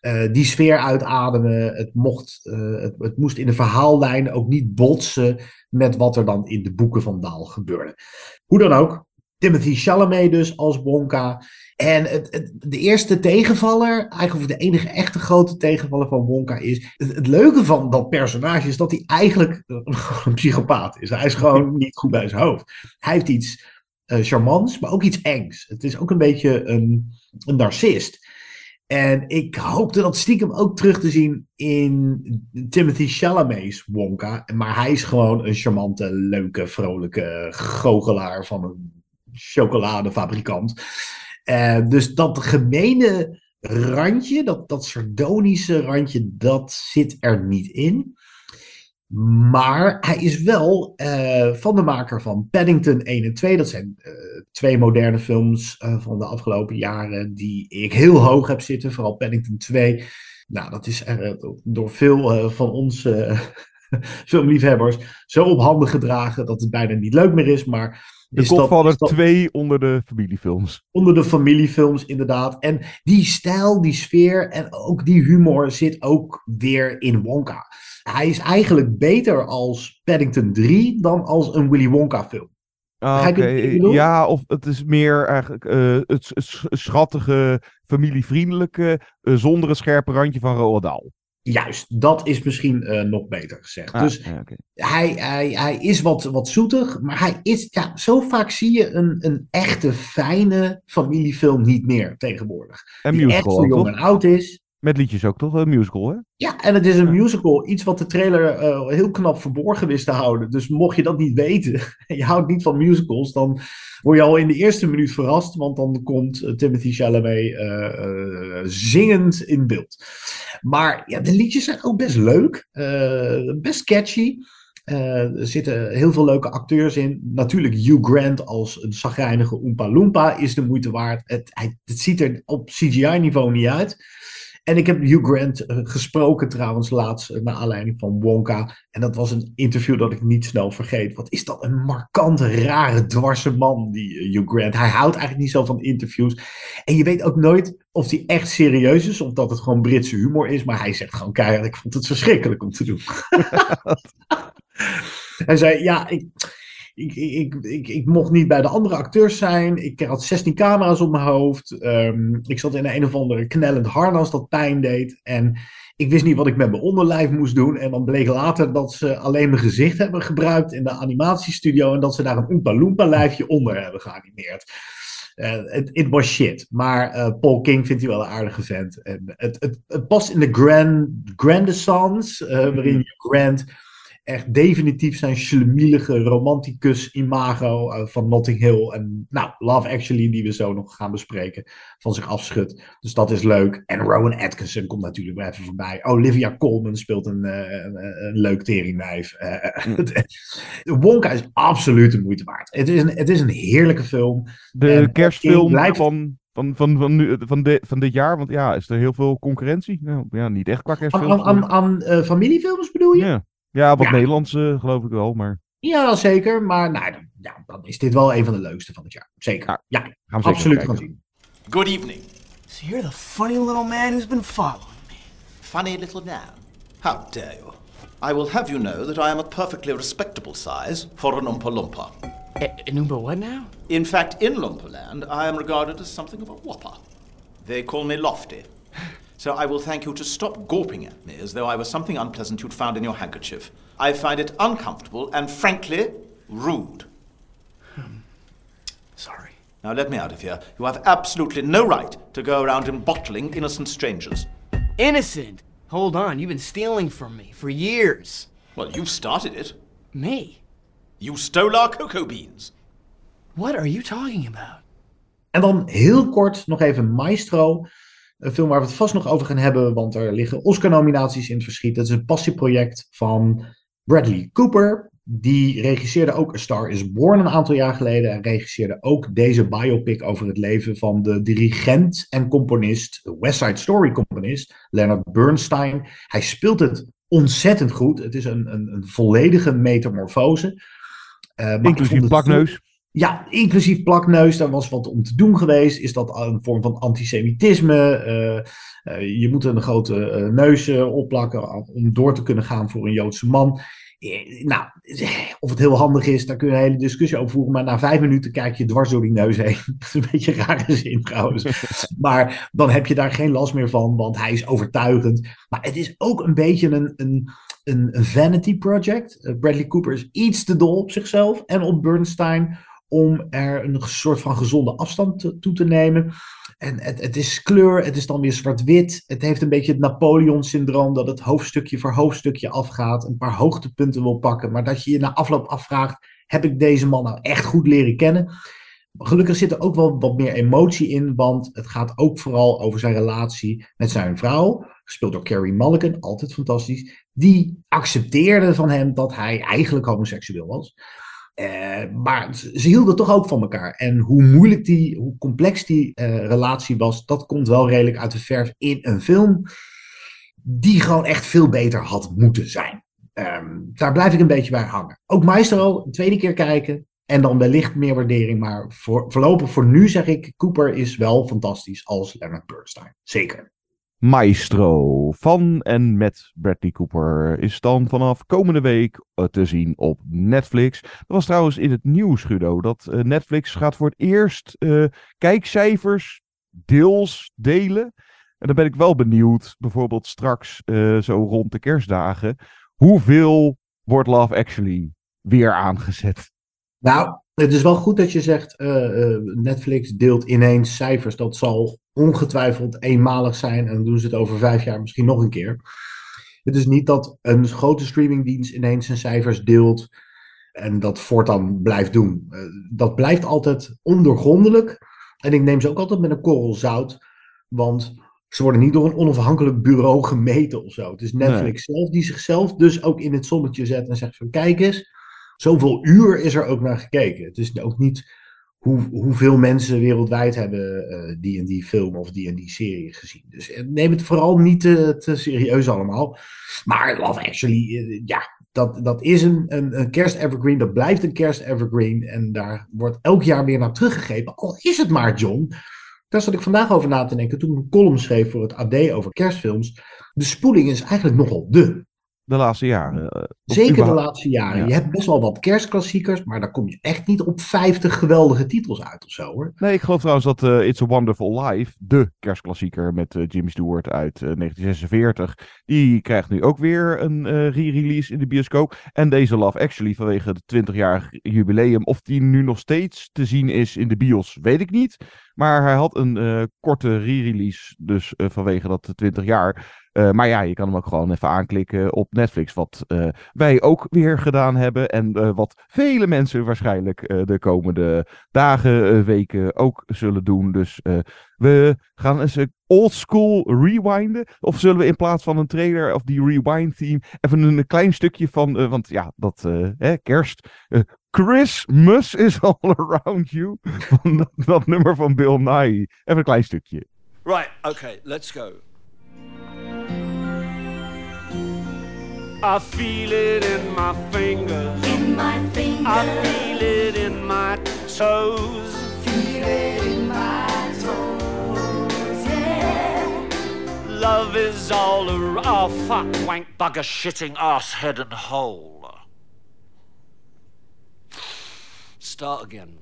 uh, die sfeer uitademen. Het, mocht, uh, het, het moest in de verhaallijn ook niet botsen met wat er dan in de boeken van Dahl gebeurde. Hoe dan ook, Timothy Chalamet dus als Wonka. En het, het, de eerste tegenvaller, eigenlijk de enige echte grote tegenvaller van Wonka is... Het, het leuke van dat personage is dat hij eigenlijk een psychopaat is. Hij is gewoon niet goed bij zijn hoofd. Hij heeft iets uh, charmants, maar ook iets engs. Het is ook een beetje een, een narcist. En ik hoopte dat stiekem ook terug te zien in Timothy Chalamet's Wonka. Maar hij is gewoon een charmante, leuke, vrolijke goochelaar van een chocoladefabrikant. Uh, dus dat gemene randje, dat, dat sardonische randje, dat zit er niet in. Maar hij is wel uh, van de maker van Paddington één en twee. Dat zijn uh, twee moderne films uh, van de afgelopen jaren die ik heel hoog heb zitten. Vooral Paddington twee. Nou, dat is uh, door veel uh, van ons... Uh, filmliefhebbers zo op handen gedragen dat het bijna niet leuk meer is, maar... De Godfather twee onder de familiefilms. Onder de familiefilms, inderdaad. En die stijl, die sfeer en ook die humor zit ook weer in Wonka. Hij is eigenlijk beter als Paddington drie dan als een Willy Wonka film. Ah, okay. Ja, of het is meer eigenlijk uh, het schattige, familievriendelijke, uh, zonder een scherpe randje van Roald Dahl. Juist, dat is misschien uh, nog beter gezegd. Ah, dus okay. hij, hij, hij is wat, wat zoetig, maar hij is, ja, zo vaak zie je een, een echte fijne familiefilm niet meer tegenwoordig. En die musical, echt voor jong en oud is. Met liedjes ook, toch? Een musical, hè? Ja, en het is een ja. musical. Iets wat de trailer uh, heel knap verborgen wist te houden. Dus mocht je dat niet weten, je houdt niet van musicals, dan word je al in de eerste minuut verrast. Want dan komt uh, Timothy Chalamet uh, uh, zingend in beeld. Maar ja, de liedjes zijn ook best leuk. Uh, best catchy. Uh, er zitten heel veel leuke acteurs in. Natuurlijk Hugh Grant als een chagrijnige Oompa Loompa is de moeite waard. Het, hij, het ziet er op C G I-niveau niet uit. En ik heb Hugh Grant gesproken trouwens laatst naar aanleiding van Wonka. En dat was een interview dat ik niet snel vergeet. Wat is dat een markant, rare, dwarse man, die Hugh Grant. Hij houdt eigenlijk niet zo van interviews. En je weet ook nooit of hij echt serieus is, omdat het gewoon Britse humor is. Maar hij zegt gewoon keihard, ik vond het verschrikkelijk om te doen. Hij zei, ja... ik... Ik, ik, ik, ik mocht niet bij de andere acteurs zijn. Ik had zestien camera's op mijn hoofd. Um, ik zat in een of andere knellend harnas dat pijn deed. En ik wist niet wat ik met mijn onderlijf moest doen. En dan bleek later dat ze alleen mijn gezicht hebben gebruikt in de animatiestudio. En dat ze daar een Oompa Loompa lijfje onder hebben geanimeerd. Het uh, was shit. Maar uh, Paul King vindt hij wel een aardige vent. En het, het, het past in de grand, grandissance. Uh, mm-hmm. Waarin je Grant echt definitief zijn schlemielige romanticus-imago uh, van Notting Hill. En nou, Love Actually, die we zo nog gaan bespreken, van zich afschudt. Dus dat is leuk. En Rowan Atkinson komt natuurlijk weer even voorbij. Olivia Colman speelt een, uh, een, een leuk teringwijf. Uh, mm. Wonka is absoluut de moeite waard. Het is een, het is een heerlijke film. De en kerstfilm blijft... van... Van, van, van, nu, van, de, van dit jaar, want ja, is er heel veel concurrentie? Nou, ja, niet echt qua kerstfilm. Aan, aan, aan uh, familiefilms bedoel je? Ja. Ja, wat ja. Nederlandse geloof ik wel, maar... Ja, zeker. Maar nou, dan, ja, dan is dit wel een van de leukste van het jaar. Zeker. Ja, ja gaan we absoluut gaan zien. Good evening. So you're the funny little man who's been following me. Funny little man. How dare you. I will have you know that I am a perfectly respectable size for an Oompa Loompa. An Oompa what now? In fact, in Lompaland, I am regarded as something of a whopper. They call me Lofty. So I will thank you to stop gawping at me as though I was something unpleasant you'd found in your handkerchief. I find it uncomfortable and, frankly, rude. Um, sorry. Now let me out of here. You have absolutely no right to go around embottling innocent strangers. Innocent? Hold on, you've been stealing from me for years. Well, you started it. Me? You stole our cocoa beans. What are you talking about? En dan heel kort nog even Maestro... Een film waar we het vast nog over gaan hebben, want er liggen Oscar-nominaties in het verschiet. Dat is een passieproject van Bradley Cooper. Die regisseerde ook A Star Is Born een aantal jaar geleden. En regisseerde ook deze biopic over het leven van de dirigent en componist, de West Side Story-componist, Leonard Bernstein. Hij speelt het ontzettend goed. Het is een, een, een volledige metamorfose. Uh, Inclusief plakneus. Ja, inclusief plakneus, daar was wat om te doen geweest. Is dat een vorm van antisemitisme? Uh, uh, je moet een grote uh, neus uh, opplakken om door te kunnen gaan voor een Joodse man. Uh, nou, of het heel handig is, daar kun je een hele discussie over voeren. Maar na vijf minuten kijk je dwars door die neus heen. Dat is een beetje een rare zin trouwens. Maar dan heb je daar geen last meer van, want hij is overtuigend. Maar het is ook een beetje een... een een vanity project. Bradley Cooper is iets te dol op zichzelf en op Bernstein om er een soort van gezonde afstand te, toe te nemen. En het, het is kleur, het is dan weer zwart-wit. Het heeft een beetje het Napoleon-syndroom dat het hoofdstukje voor hoofdstukje afgaat, een paar hoogtepunten wil pakken, maar dat je je na afloop afvraagt, heb ik deze man nou echt goed leren kennen? Gelukkig zit er ook wel wat meer emotie in, want het gaat ook vooral over zijn relatie met zijn vrouw, gespeeld door Carey Mulligan, altijd fantastisch, die accepteerde van hem dat hij eigenlijk homoseksueel was. Uh, maar ze hielden toch ook van elkaar. En hoe moeilijk die, hoe complex die uh, relatie was, dat komt wel redelijk uit de verf in een film die gewoon echt veel beter had moeten zijn. Um, daar blijf ik een beetje bij hangen. Ook Maestro, een tweede keer kijken. En dan wellicht meer waardering, maar voor, voorlopig voor nu zeg ik, Cooper is wel fantastisch als Leonard Bernstein. Zeker. Maestro van en met Bradley Cooper is dan vanaf komende week te zien op Netflix. Dat was trouwens in het nieuws, Guido, dat Netflix gaat voor het eerst uh, kijkcijfers deels delen. En dan ben ik wel benieuwd, bijvoorbeeld straks uh, zo rond de kerstdagen, hoeveel wordt Love Actually weer aangezet? Nou, het is wel goed dat je zegt, uh, Netflix deelt ineens cijfers. Dat zal ongetwijfeld eenmalig zijn en dan doen ze het over vijf jaar misschien nog een keer. Het is niet dat een grote streamingdienst ineens zijn cijfers deelt en dat voortaan blijft doen. Uh, dat blijft altijd ondoorgrondelijk en ik neem ze ook altijd met een korrel zout, want... Ze worden niet door een onafhankelijk bureau gemeten of zo. Het is Netflix nee. zelf die zichzelf dus ook in het zonnetje zet en zegt van kijk eens, zoveel uur is er ook naar gekeken. Het is ook niet hoe, hoeveel mensen wereldwijd hebben uh, die en die film of die en die serie gezien. Dus uh, neem het vooral niet uh, te serieus allemaal. Maar Love Actually, uh, ja, dat, dat is een, een, een kerst-evergreen. Dat blijft een kerst-evergreen. En daar wordt elk jaar weer naar teruggegrepen. Al is het maar, John. Daar zat ik vandaag over na te denken toen ik een column schreef voor het A D over kerstfilms. De spoeling is eigenlijk nogal dun. de laatste jaren. Zeker überhaupt... de laatste jaren. Ja. Je hebt best wel wat kerstklassiekers, maar daar kom je echt niet op vijftig geweldige titels uit of zo, hoor. Nee, ik geloof trouwens dat uh, It's a Wonderful Life, de kerstklassieker met uh, Jimmy Stewart uit uh, negentien zesenveertig, die krijgt nu ook weer een uh, re-release in de bioscoop. En deze Love Actually, vanwege het twintigjarig jubileum, of die nu nog steeds te zien is in de bios, weet ik niet. Maar hij had een uh, korte re-release, dus uh, vanwege dat twintig jaar... Uh, maar ja, je kan hem ook gewoon even aanklikken op Netflix. Wat uh, wij ook weer gedaan hebben. En uh, wat vele mensen waarschijnlijk uh, de komende dagen, uh, weken ook zullen doen. Dus uh, we gaan eens een oldschool rewinden. Of zullen we in plaats van een trailer of die rewind theme even een klein stukje van... Uh, want ja, dat uh, hè, kerst... Uh, Christmas is all around you. Van dat, dat nummer van Bill Nighy. Even een klein stukje. Right, okay, let's go. I feel it in my fingers. In my fingers. I feel it in my toes. Feel it in my toes, yeah. Love is all around. Oh, fuck, wank, bugger, shitting, ass, head and hole. Start again.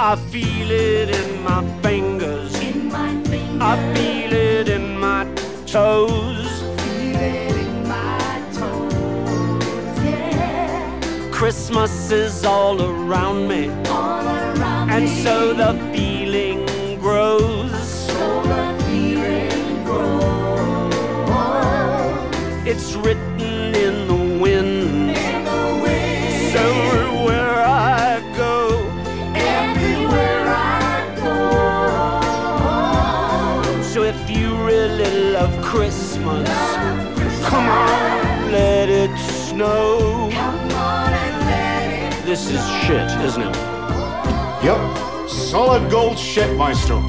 I feel it in my fingers. In my fingers. I feel it in my toes. Feel it in my toes, yeah. Christmas is all around me. All around and me. And so the feeling grows. So the feeling grows. It's written in the wind. In the wind. So where I go. Love Christmas. Love Christmas. Come on, let it snow. Come on and let it this snow. Is shit, isn't it? Yep, solid gold shit, Maestro.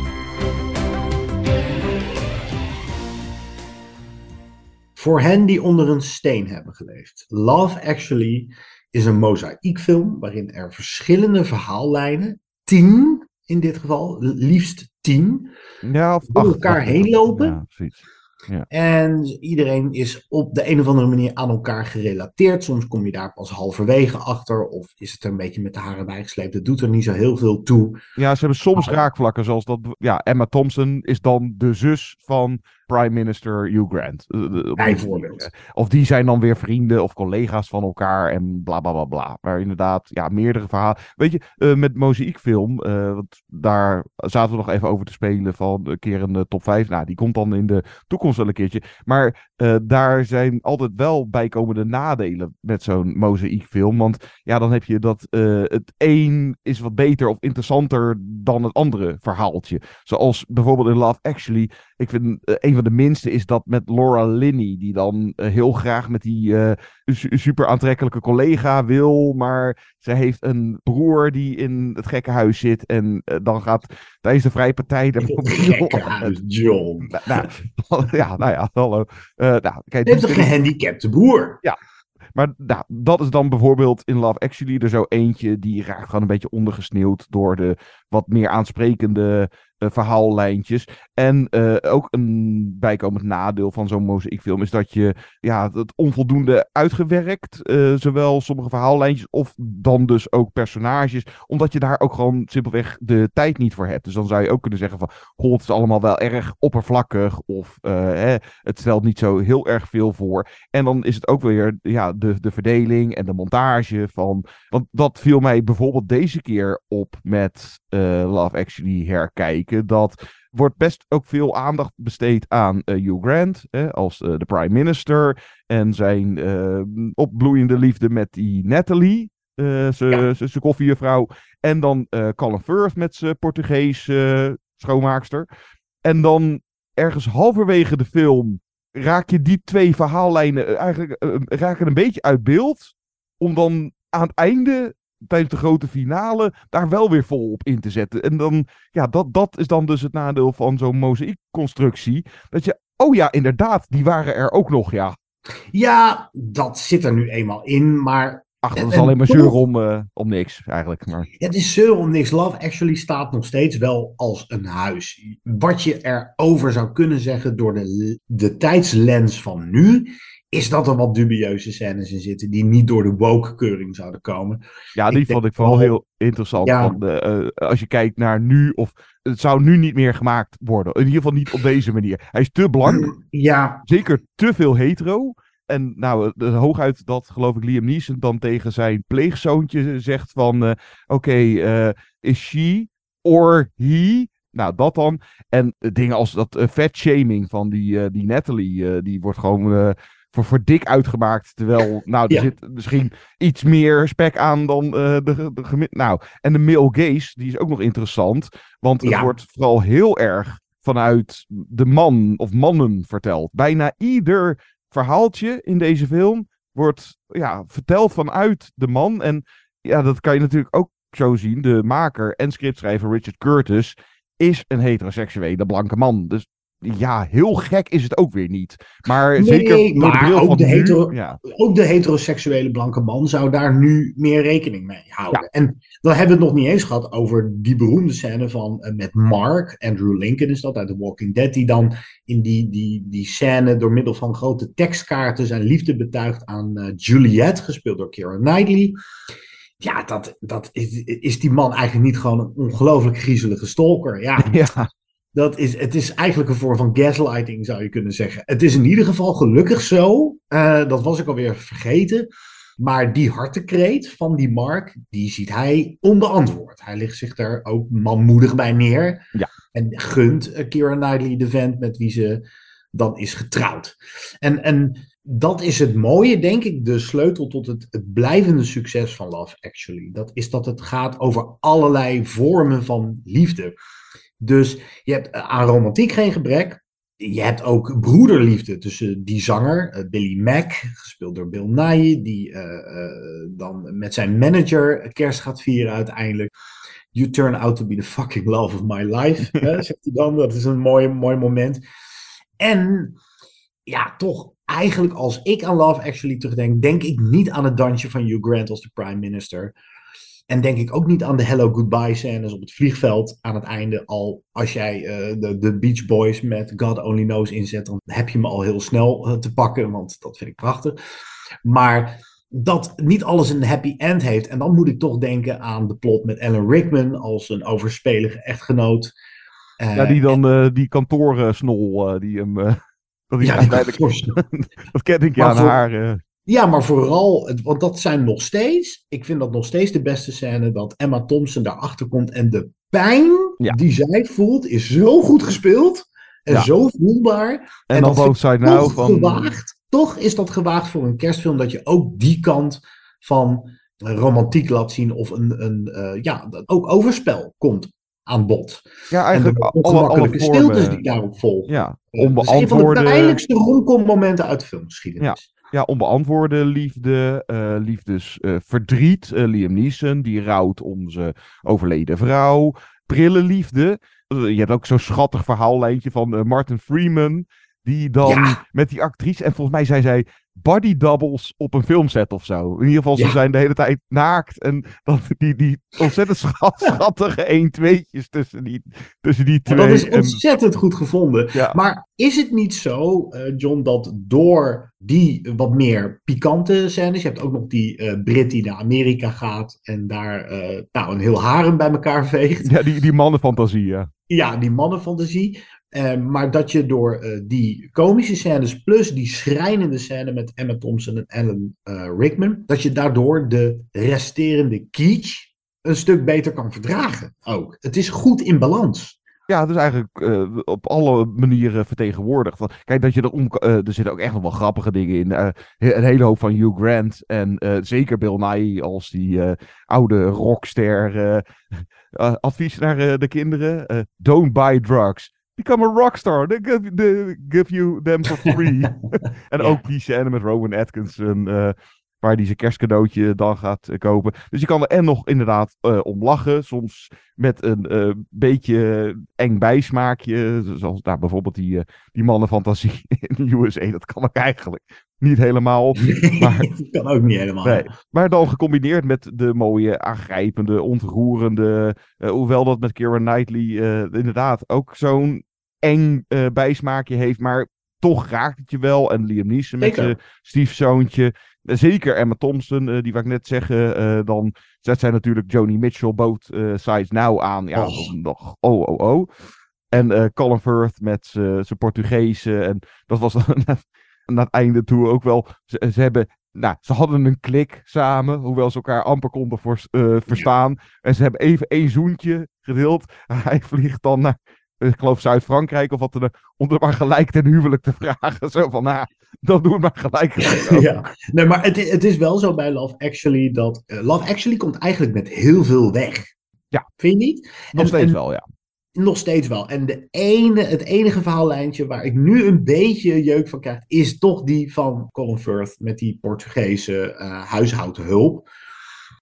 Voor hen die onder een steen hebben geleefd. Love Actually is een mozaïekfilm waarin er verschillende verhaallijnen, tien in dit geval, liefst tien, ja, of door acht, elkaar acht, heen lopen. Ja, precies. Ja. En iedereen is op de een of andere manier aan elkaar gerelateerd. Soms kom je daar pas halverwege achter. Of is het een beetje met de haren bijgesleept. Dat doet er niet zo heel veel toe. Ja, ze hebben soms oh. raakvlakken. Zoals dat, ja, Emma Thompson is dan de zus van Prime Minister Hugh Grant. Bijvoorbeeld. Of die zijn dan weer vrienden of collega's van elkaar. En bla bla bla bla. Maar inderdaad, ja, meerdere verhalen. Weet je, uh, met mozaïekfilm. Uh, want daar zaten we nog even over te spelen. Van een keer een uh, top vijf. Nou, die komt dan in de toekomst wel een keertje. Maar uh, daar zijn altijd wel bijkomende nadelen met zo'n mozaïekfilm. Want ja, dan heb je dat uh, het een is wat beter of interessanter dan het andere verhaaltje. Zoals bijvoorbeeld in Love Actually. Ik vind uh, een van de minste is dat met Laura Linney. Die dan uh, heel graag met die uh, su- super aantrekkelijke collega wil. Maar zij heeft een broer die in het gekkenhuis zit. En uh, dan gaat tijdens de Vrije Partij... Gekkenhuis, John. Nou, nou, ja, nou ja, hallo. Uh, nou, kijk, je hebt een gehandicapte broer. Ja. Maar nou, dat is dan bijvoorbeeld in Love Actually er zo eentje die raakt gewoon een beetje ondergesneeuwd door de wat meer aansprekende uh, verhaallijntjes. En uh, ook een bijkomend nadeel van zo'n mozaïekfilm is dat je ja, het onvoldoende uitgewerkt, uh, zowel sommige verhaallijntjes of dan dus ook personages, omdat je daar ook gewoon simpelweg de tijd niet voor hebt. Dus dan zou je ook kunnen zeggen van, goh, het is allemaal wel erg oppervlakkig of uh, hè, het stelt niet zo heel erg veel voor. En dan is het ook weer ja, de, de verdeling en de montage van, want dat viel mij bijvoorbeeld deze keer op met uh, Love Actually herkijken, dat wordt best ook veel aandacht besteed aan uh, Hugh Grant hè, als uh, de prime minister en zijn uh, opbloeiende liefde met die Natalie, uh, zijn ja. koffiejuffrouw, en dan uh, Colin Firth met zijn Portugees uh, schoonmaakster. En dan ergens halverwege de film raak je die twee verhaallijnen eigenlijk uh, raken een beetje uit beeld om dan aan het einde tijdens de grote finale daar wel weer vol op in te zetten. En dan, ja, dat, dat is dan dus het nadeel van zo'n mozaïekconstructie. Dat je, oh ja, inderdaad, die waren er ook nog, ja. Ja, dat zit er nu eenmaal in, maar Achter is alleen maar zeur om, uh, om niks, eigenlijk. Maar... Ja, het is zeur om niks. Love Actually staat nog steeds wel als een huis. Wat je erover zou kunnen zeggen door de, de tijdslens van nu... is dat er wat dubieuze scènes in zitten... die niet door de woke-keuring zouden komen. Ja, die ik vond ik vooral wel... heel interessant. Ja. Van de, uh, als je kijkt naar nu... of het zou nu niet meer gemaakt worden. In ieder geval niet op deze manier. Hij is te blank. Ja. Zeker te veel hetero... En nou, hooguit dat, geloof ik, Liam Neeson dan tegen zijn pleegzoontje zegt van... Uh, Oké, okay, uh, is she or he? Nou, dat dan. En uh, dingen als dat uh, fat shaming van die, uh, die Natalie, uh, die wordt gewoon uh, voor, voor dik uitgemaakt. Terwijl, nou, er ja. zit misschien iets meer spek aan dan uh, de, de gemiddelde. Nou, en de male gaze, die is ook nog interessant. Want het ja. wordt vooral heel erg vanuit de man of mannen verteld. Bijna ieder... verhaaltje in deze film wordt ja, verteld vanuit de man. En ja, dat kan je natuurlijk ook zo zien. De maker en scriptschrijver Richard Curtis is een heteroseksuele blanke man. Dus ja, heel gek is het ook weer niet. Maar nee, zeker maar de bril ook, van de hetero, nu, ja. ook de heteroseksuele blanke man zou daar nu meer rekening mee houden. Ja. En dan hebben we het nog niet eens gehad over die beroemde scène van uh, met Mark, Andrew Lincoln is dat, uit The Walking Dead, die dan in die, die, die scène door middel van grote tekstkaarten zijn liefde betuigt aan uh, Juliet, gespeeld door Keira Knightley. Ja, dat, dat is, is die man eigenlijk niet gewoon een ongelooflijk griezelige stalker? Ja, ja. Dat is, het is eigenlijk een vorm van gaslighting, zou je kunnen zeggen. Het is in ieder geval gelukkig zo. Uh, dat was ik alweer vergeten. Maar die hartekreet van die Mark, die ziet hij onbeantwoord. Hij ligt zich daar ook manmoedig bij neer. Ja. En gunt Keira Knightley de vent met wie ze dan is getrouwd. En, en dat is het mooie, denk ik, de sleutel tot het, het blijvende succes van Love Actually. Dat is dat het gaat over allerlei vormen van liefde. Dus je hebt aan romantiek geen gebrek. Je hebt ook broederliefde tussen die zanger, uh, Billy Mack, gespeeld door Bill Nighy, die uh, uh, dan met zijn manager kerst gaat vieren uiteindelijk. You turn out to be the fucking love of my life, hè, zegt hij dan. Dat is een mooi, mooi moment. En ja, toch eigenlijk als ik aan Love Actually terugdenk, denk ik niet aan het dansje van Hugh Grant als de prime minister. En denk ik ook niet aan de hello goodbye scènes op het vliegveld aan het einde. Al als jij uh, de, de Beach Boys met God Only Knows inzet, dan heb je me al heel snel uh, te pakken, want dat vind ik prachtig. Maar dat niet alles een happy end heeft. En dan moet ik toch denken aan de plot met Alan Rickman als een overspelige echtgenoot. Uh, ja, die dan en... uh, die kantoorensnol, uh, die hem... Uh, dat ja, uiteindelijk... dat ken ik aan voor... haar... Uh... Ja, maar vooral, want dat zijn nog steeds, ik vind dat nog steeds de beste scène, dat Emma Thompson daarachter komt en de pijn ja. die zij voelt is zo goed gespeeld en ja. zo voelbaar. En, en dan both sides now van... gewaagd, toch is dat gewaagd voor een kerstfilm, dat je ook die kant van romantiek laat zien of een, een uh, ja, dat ook overspel komt aan bod. Ja, eigenlijk en de ongemakkelijke alle, alle stiltes vormen... die daarop volgen. Ja, onbeantwoorde... Dat is een van de pijnlijkste romcommomenten uit de filmgeschiedenis. Ja. Ja, onbeantwoorde liefde, uh, liefdesverdriet, uh, uh, Liam Neeson, die rouwt om zijn overleden vrouw, prille liefde. Uh, je hebt ook zo'n schattig verhaallijntje van uh, Martin Freeman, die dan ja. met die actrice, en volgens mij zijn zij body doubles op een filmset of zo. In ieder geval, ze ja. zijn de hele tijd naakt en dan die, die ontzettend schat, schattige een-tweetjes tussen die, tussen die twee. Ja, dat is ontzettend en... goed gevonden. Ja. Maar is het niet zo, uh, John, dat door die wat meer pikante scènes, je hebt ook nog die uh, Brit die naar Amerika gaat en daar uh, nou, een heel harem bij elkaar veegt. Ja, die, die mannenfantasie, ja. Ja, die mannenfantasie. Uh, maar dat je door uh, die komische scènes plus die schrijnende scène met Emma Thompson en Alan uh, Rickman, dat je daardoor de resterende kitsch een stuk beter kan verdragen ook. Het is goed in balans. Ja, dus eigenlijk uh, op alle manieren vertegenwoordigd. Want, kijk, dat je er om, uh, er zitten ook echt nog wel grappige dingen in. Uh, een hele hoop van Hugh Grant en uh, zeker Bill Nighy als die uh, oude rockster. Uh, uh, advies naar uh, de kinderen. Uh, don't buy drugs. Become a rockstar. They give, they give you them for free. En ja. ook die scène met Rowan Atkinson. Uh, waar hij zijn kerstcadeautje dan gaat uh, kopen. Dus je kan er en nog inderdaad uh, om lachen. Soms met een uh, beetje eng bijsmaakje. Zoals daar nou, bijvoorbeeld die, uh, die mannenfantasie in de U S A. Dat kan ook eigenlijk. niet helemaal. Nee, maar, dat kan ook niet helemaal. Nee, maar dan gecombineerd met de mooie, aangrijpende, ontroerende... Uh, hoewel dat met Keira Knightley uh, inderdaad ook zo'n eng uh, bijsmaakje heeft. Maar toch raakt het je wel. En Liam Neeson met zijn stiefzoontje. Zeker Emma Thompson, uh, die wat ik net zeg. Uh, dan zet zij natuurlijk Joni Mitchell both uh, sides now aan. Ja, nog oh, oh, oh. En uh, Colin Firth met zijn Portugese. En dat was dan... Aan het einde toe ook wel. Ze, ze, hebben, nou, ze hadden een klik samen. Hoewel ze elkaar amper konden voor, uh, verstaan. Ja. En ze hebben even één zoentje gedeeld. Hij vliegt dan naar, ik geloof, Zuid-Frankrijk of wat dan ook. Om er maar gelijk ten huwelijk te vragen. Zo van, nou, dat doen we maar gelijk. Ja, nee, maar het, het is wel zo bij Love Actually. Dat uh, Love Actually komt eigenlijk met heel veel weg. Ja. Vind je niet? Nog en, steeds en... wel, ja. Nog steeds wel. En de ene, het enige verhaallijntje waar ik nu een beetje jeuk van krijg, is toch die van Colin Firth met die Portugese uh, huishoudhulp.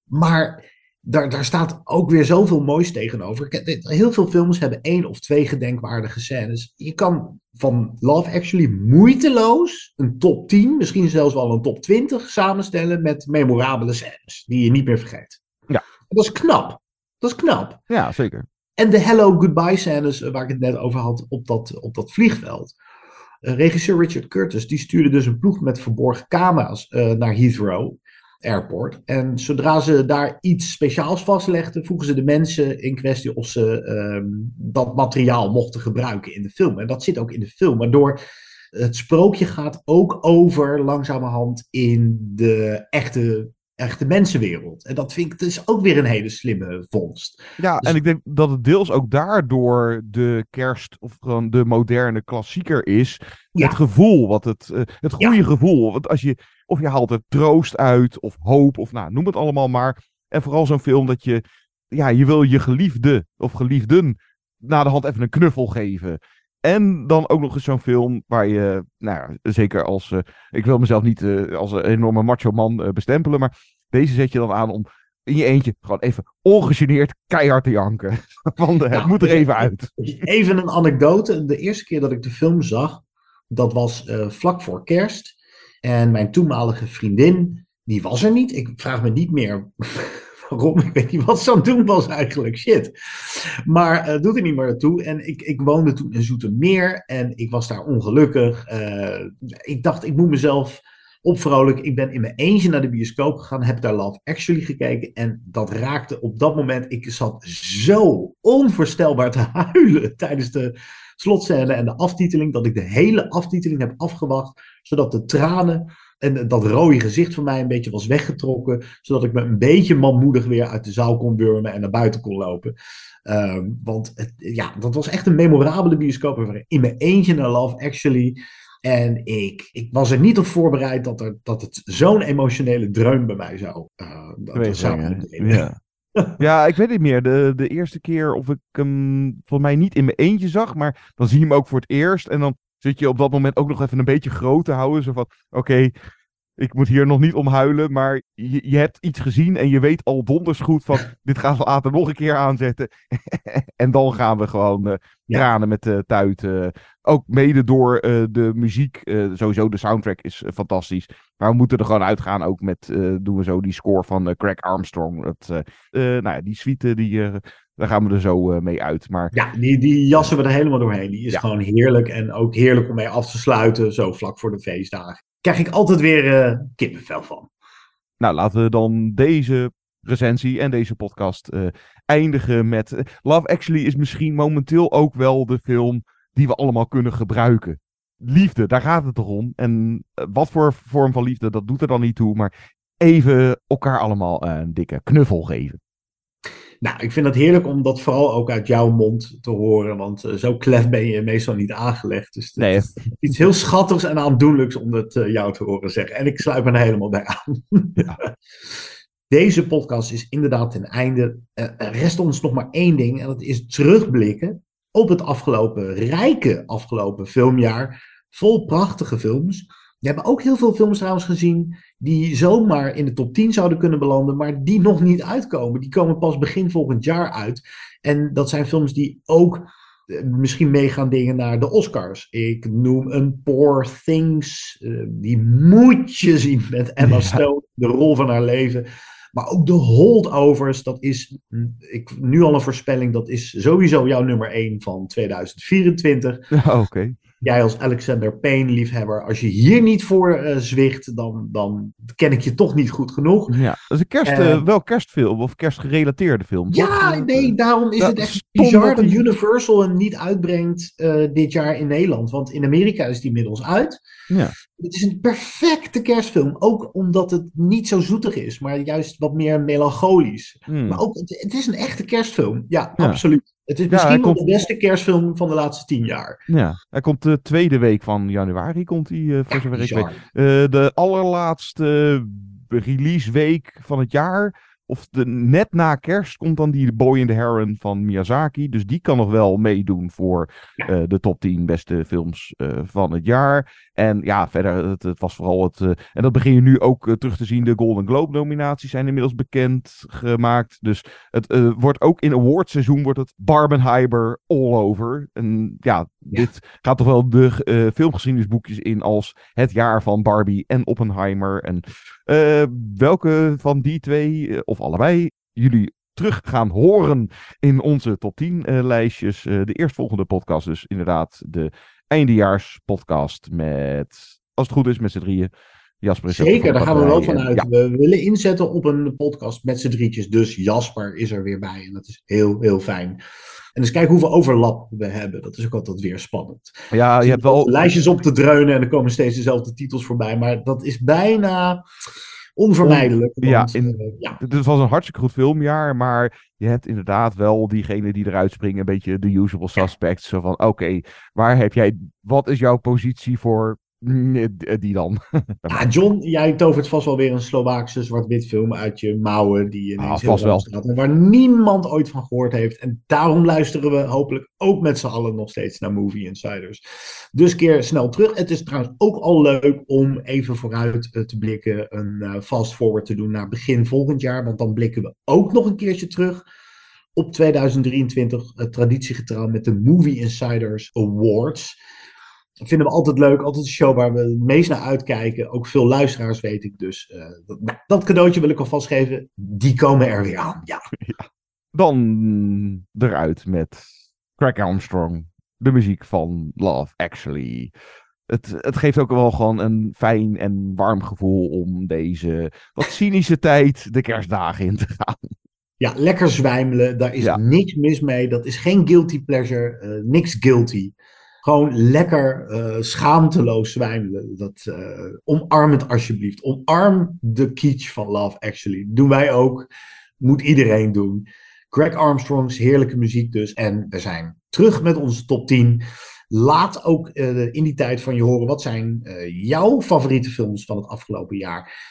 Maar daar, daar staat ook weer zoveel moois tegenover. Heel veel films hebben één of twee gedenkwaardige scènes. Je kan van Love Actually moeiteloos een top tien, misschien zelfs wel een top twintig samenstellen met memorabele scènes die je niet meer vergeet. Ja. Dat is knap. Dat is knap. Ja, zeker. En de hello goodbye scènes waar ik het net over had op dat, op dat vliegveld. Uh, regisseur Richard Curtis die stuurde dus een ploeg met verborgen camera's uh, naar Heathrow Airport. En zodra ze daar iets speciaals vastlegden, vroegen ze de mensen in kwestie of ze um, dat materiaal mochten gebruiken in de film. En dat zit ook in de film. Waardoor het sprookje gaat ook over langzamerhand in de echte... echte mensenwereld. En dat vind ik dus ook weer een hele slimme vondst. Ja, dus... en ik denk dat het deels ook daardoor de kerst of gewoon de moderne klassieker is. Ja. Het gevoel, wat het, uh, het goede ja. gevoel. Want als je, of je haalt er troost uit of hoop of nou, noem het allemaal maar. En vooral zo'n film dat je, ja, je wil je geliefde of geliefden na de hand even een knuffel geven. En dan ook nog eens zo'n film waar je, nou ja, zeker als, uh, ik wil mezelf niet uh, als een enorme macho man uh, bestempelen, maar deze zet je dan aan om in je eentje gewoon even ongegeneerd keihard te janken. Want uh, nou, het moet er even uit. Even een anekdote. De eerste keer dat ik de film zag, dat was uh, vlak voor kerst. En mijn toenmalige vriendin, die was er niet. Ik vraag me niet meer... Waarom? Ik weet niet wat ze aan het doen was eigenlijk. Shit. Maar uh, doet er niet meer naartoe. En ik, ik woonde toen in Zoetermeer. En ik was daar ongelukkig. Uh, ik dacht, ik moet mezelf opvrolijken. Ik ben in mijn eentje naar de bioscoop gegaan. Heb daar Love Actually gekeken. En dat raakte op dat moment. Ik zat zo onvoorstelbaar te huilen tijdens de slotscène en de aftiteling. Dat ik de hele aftiteling heb afgewacht. Zodat de tranen... En dat rode gezicht van mij een beetje was weggetrokken. Zodat ik me een beetje manmoedig weer uit de zaal kon wurmen en naar buiten kon lopen. Um, want het, ja, dat was echt een memorabele bioscoop. In mijn eentje naar Love Actually. En ik, ik was er niet op voorbereid dat, er, dat het zo'n emotionele dreun bij mij zou... Uh, dat zou ja. ja, ik weet niet meer. De, de eerste keer of ik hem um, volgens mij niet in mijn eentje zag. Maar dan zie je hem ook voor het eerst en dan... Zit je op dat moment ook nog even een beetje groot te houden. Zo van, oké, okay, ik moet hier nog niet om huilen. Maar je, je hebt iets gezien en je weet al donders goed van... Dit gaan we later nog een keer aanzetten. En dan gaan we gewoon uh, tranen met de tuiten. Ook mede door uh, de muziek. Uh, sowieso, de soundtrack is uh, fantastisch. Maar we moeten er gewoon uitgaan ook met... Uh, doen we zo die score van uh, Craig Armstrong. Dat, uh, uh, nou ja, die suite die... Uh, Daar gaan we er zo uh, mee uit. Maar... Ja, die, die jassen we er helemaal doorheen. Die is ja. gewoon heerlijk. En ook heerlijk om mee af te sluiten. Zo vlak voor de feestdagen. Krijg ik altijd weer uh, kippenvel van. Nou, laten we dan deze recensie en deze podcast uh, eindigen met... Uh, Love Actually is misschien momenteel ook wel de film die we allemaal kunnen gebruiken. Liefde, daar gaat het toch om. En uh, wat voor vorm van liefde, dat doet er dan niet toe. Maar even elkaar allemaal uh, een dikke knuffel geven. Nou, ik vind het heerlijk om dat vooral ook uit jouw mond te horen. Want uh, zo klef ben je meestal niet aangelegd. Dus het nee. is iets heel schattigs en aandoenlijks om dat uh, jou te horen zeggen. En ik sluit me er helemaal bij aan. Ja. Deze podcast is inderdaad ten einde. Uh, rest ons nog maar één ding. En dat is terugblikken op het afgelopen, rijke afgelopen filmjaar. Vol prachtige films. We hebben ook heel veel films trouwens gezien die zomaar in de top tien zouden kunnen belanden, maar die nog niet uitkomen. Die komen pas begin volgend jaar uit. En dat zijn films die ook misschien meegaan dingen naar de Oscars. Ik noem een Poor Things. Uh, die moet je zien met Emma ja. Stone. De rol van haar leven. Maar ook de Holdovers. Dat is ik, nu al een voorspelling. Dat is sowieso jouw nummer één van tweeduizend vierentwintig. Ja, oké. Okay. Jij als Alexander Payne-liefhebber, als je hier niet voor uh, zwicht, dan, dan ken ik je toch niet goed genoeg. Ja, dat is een kerst, uh, uh, wel kerstfilm of kerstgerelateerde film. Ja, toch? Nee, daarom is dat het echt bizar dat Universal hem niet uitbrengt uh, dit jaar in Nederland. Want in Amerika is die inmiddels uit. Ja. Het is een perfecte kerstfilm, ook omdat het niet zo zoetig is, maar juist wat meer melancholisch. Mm. Maar ook, het, het is een echte kerstfilm, ja, ja. absoluut. Het is misschien ja, wel komt... de beste kerstfilm van de laatste tien jaar. Ja, hij komt de tweede week van januari, komt hij, uh, voor ja, zover ik weet. Uh, de allerlaatste releaseweek van het jaar, of de, net na kerst, komt dan die Boy and the Heron van Miyazaki. Dus die kan nog wel meedoen voor uh, de top tien beste films uh, van het jaar. En ja, verder, het, het was vooral het... Uh, en dat begin je nu ook uh, terug te zien. De Golden Globe nominaties zijn inmiddels bekendgemaakt. Dus het uh, wordt ook in awardseizoen wordt het Barbenheimer all over. En ja, ja. dit gaat toch wel de uh, filmgeschiedenisboekjes in als het jaar van Barbie en Oppenheimer. En uh, welke van die twee... Uh, of allebei, jullie terug gaan horen in onze top tien uh, lijstjes. Uh, de eerstvolgende podcast dus inderdaad de eindejaarspodcast met, als het goed is, met z'n drieën. Jasper is Zeker, daar gaan we wel van uit. Ja. We willen inzetten op een podcast met z'n drietjes, dus Jasper is er weer bij en dat is heel, heel fijn. En dus kijken hoeveel overlap we hebben. Dat is ook altijd weer spannend. Ja, je hebt wel lijstjes op te dreunen en er komen steeds dezelfde titels voorbij, maar dat is bijna... onvermijdelijk. Want, ja, in, uh, ja. Het was een hartstikke goed filmjaar, maar je hebt inderdaad wel diegenen die eruit springen, een beetje de usual suspects. Ja. Zo van, oké, okay, waar heb jij, wat is jouw positie voor die dan? Ja, John, jij tovert vast wel weer een Slovaakse zwart-wit film uit je mouwen, die ineens ah, heel wel staat en waar niemand ooit van gehoord heeft. En daarom luisteren we hopelijk ook met z'n allen nog steeds naar Movie Insiders. Dus keer snel terug. Het is trouwens ook al leuk om even vooruit te blikken, een fast-forward te doen naar begin volgend jaar, want dan blikken we ook nog een keertje terug op tweeduizend drieëntwintig, traditiegetrouw met de Movie Insiders Awards. Dat vinden we altijd leuk, altijd een show waar we het meest naar uitkijken. Ook veel luisteraars, weet ik dus. Uh, dat, nou, dat cadeautje wil ik alvast geven. Die komen er weer aan, ja. ja. Dan eruit met Craig Armstrong. De muziek van Love Actually. Het, het geeft ook wel gewoon een fijn en warm gevoel om deze wat cynische tijd de kerstdagen in te gaan. Ja, lekker zwijmelen. Daar is ja. niks mis mee. Dat is geen guilty pleasure. Uh, niks guilty. Gewoon lekker uh, schaamteloos zwijmelen. Dat, uh, omarm het alsjeblieft. Omarm de kitsch van Love Actually. Doen wij ook. Moet iedereen doen. Craig Armstrong's heerlijke muziek dus. En we zijn terug met onze top tien. Laat ook uh, in die tijd van je horen. Wat zijn uh, jouw favoriete films van het afgelopen jaar?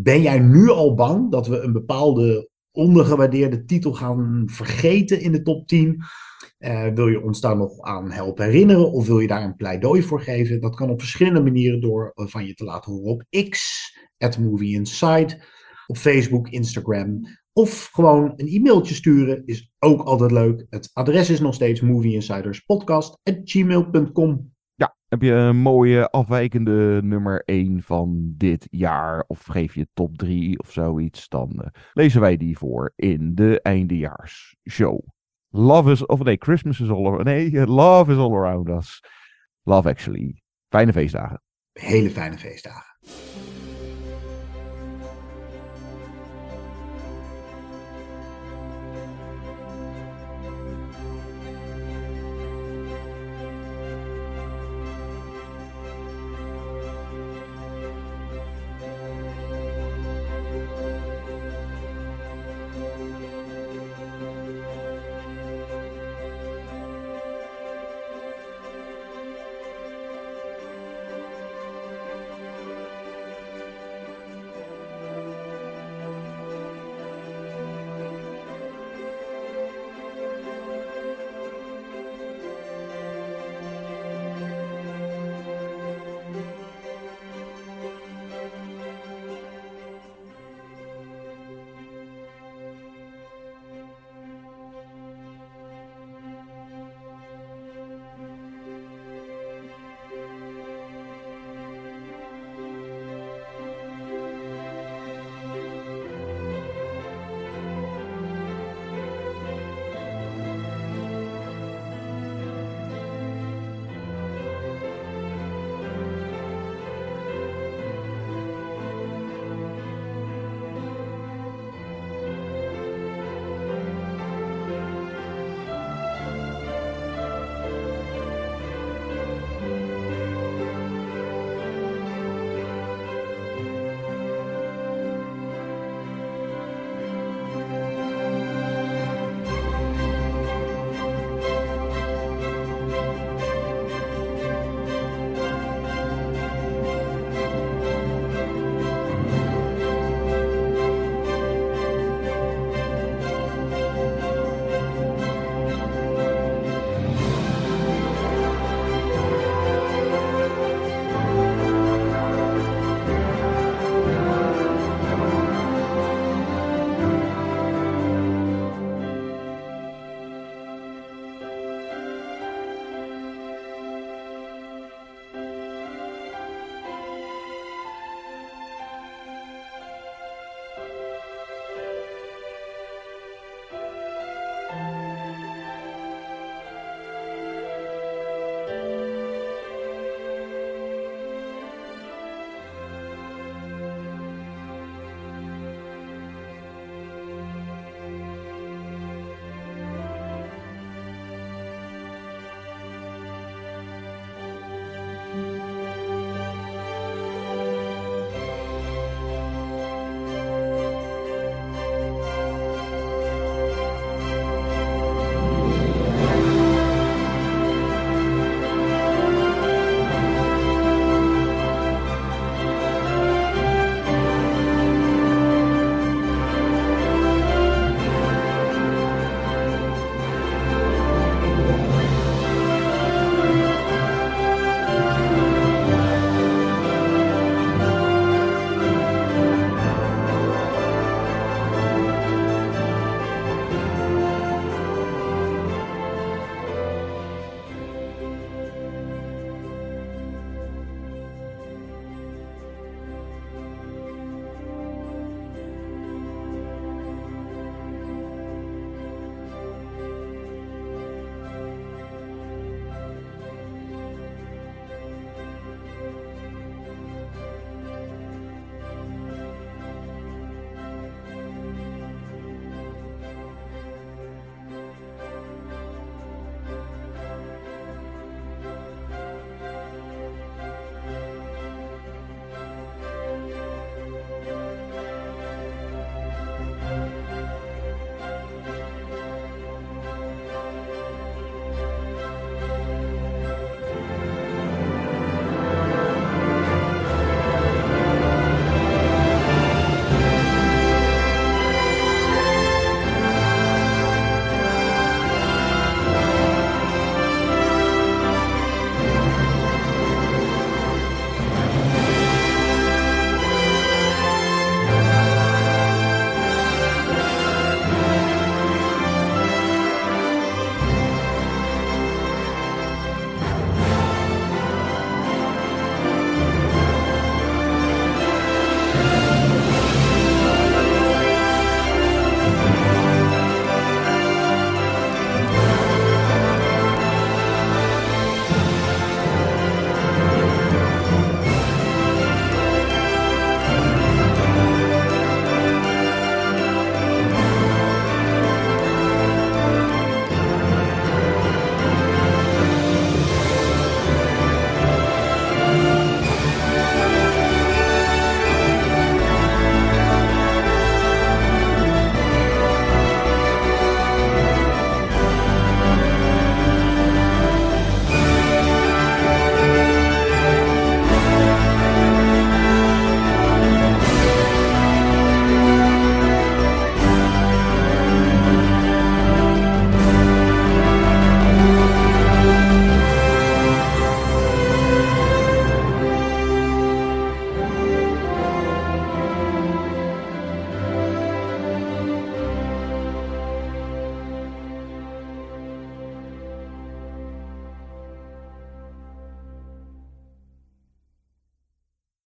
Ben jij nu al bang dat we een bepaalde ondergewaardeerde titel gaan vergeten in de top tien? Uh, wil je ons daar nog aan helpen herinneren of wil je daar een pleidooi voor geven? Dat kan op verschillende manieren door uh, van je te laten horen op X, at Movie Inside, op Facebook, Instagram, of gewoon een e-mailtje sturen is ook altijd leuk. Het adres is nog steeds movieinsiderspodcast at gmail punt com. Ja, heb je een mooie afwijkende nummer één van dit jaar of geef je top drie of zoiets, dan uh, lezen wij die voor in de eindejaarsshow. Love is, of nee, Christmas is all around, nee, love is all around us. Love Actually. Fijne feestdagen. Hele fijne feestdagen.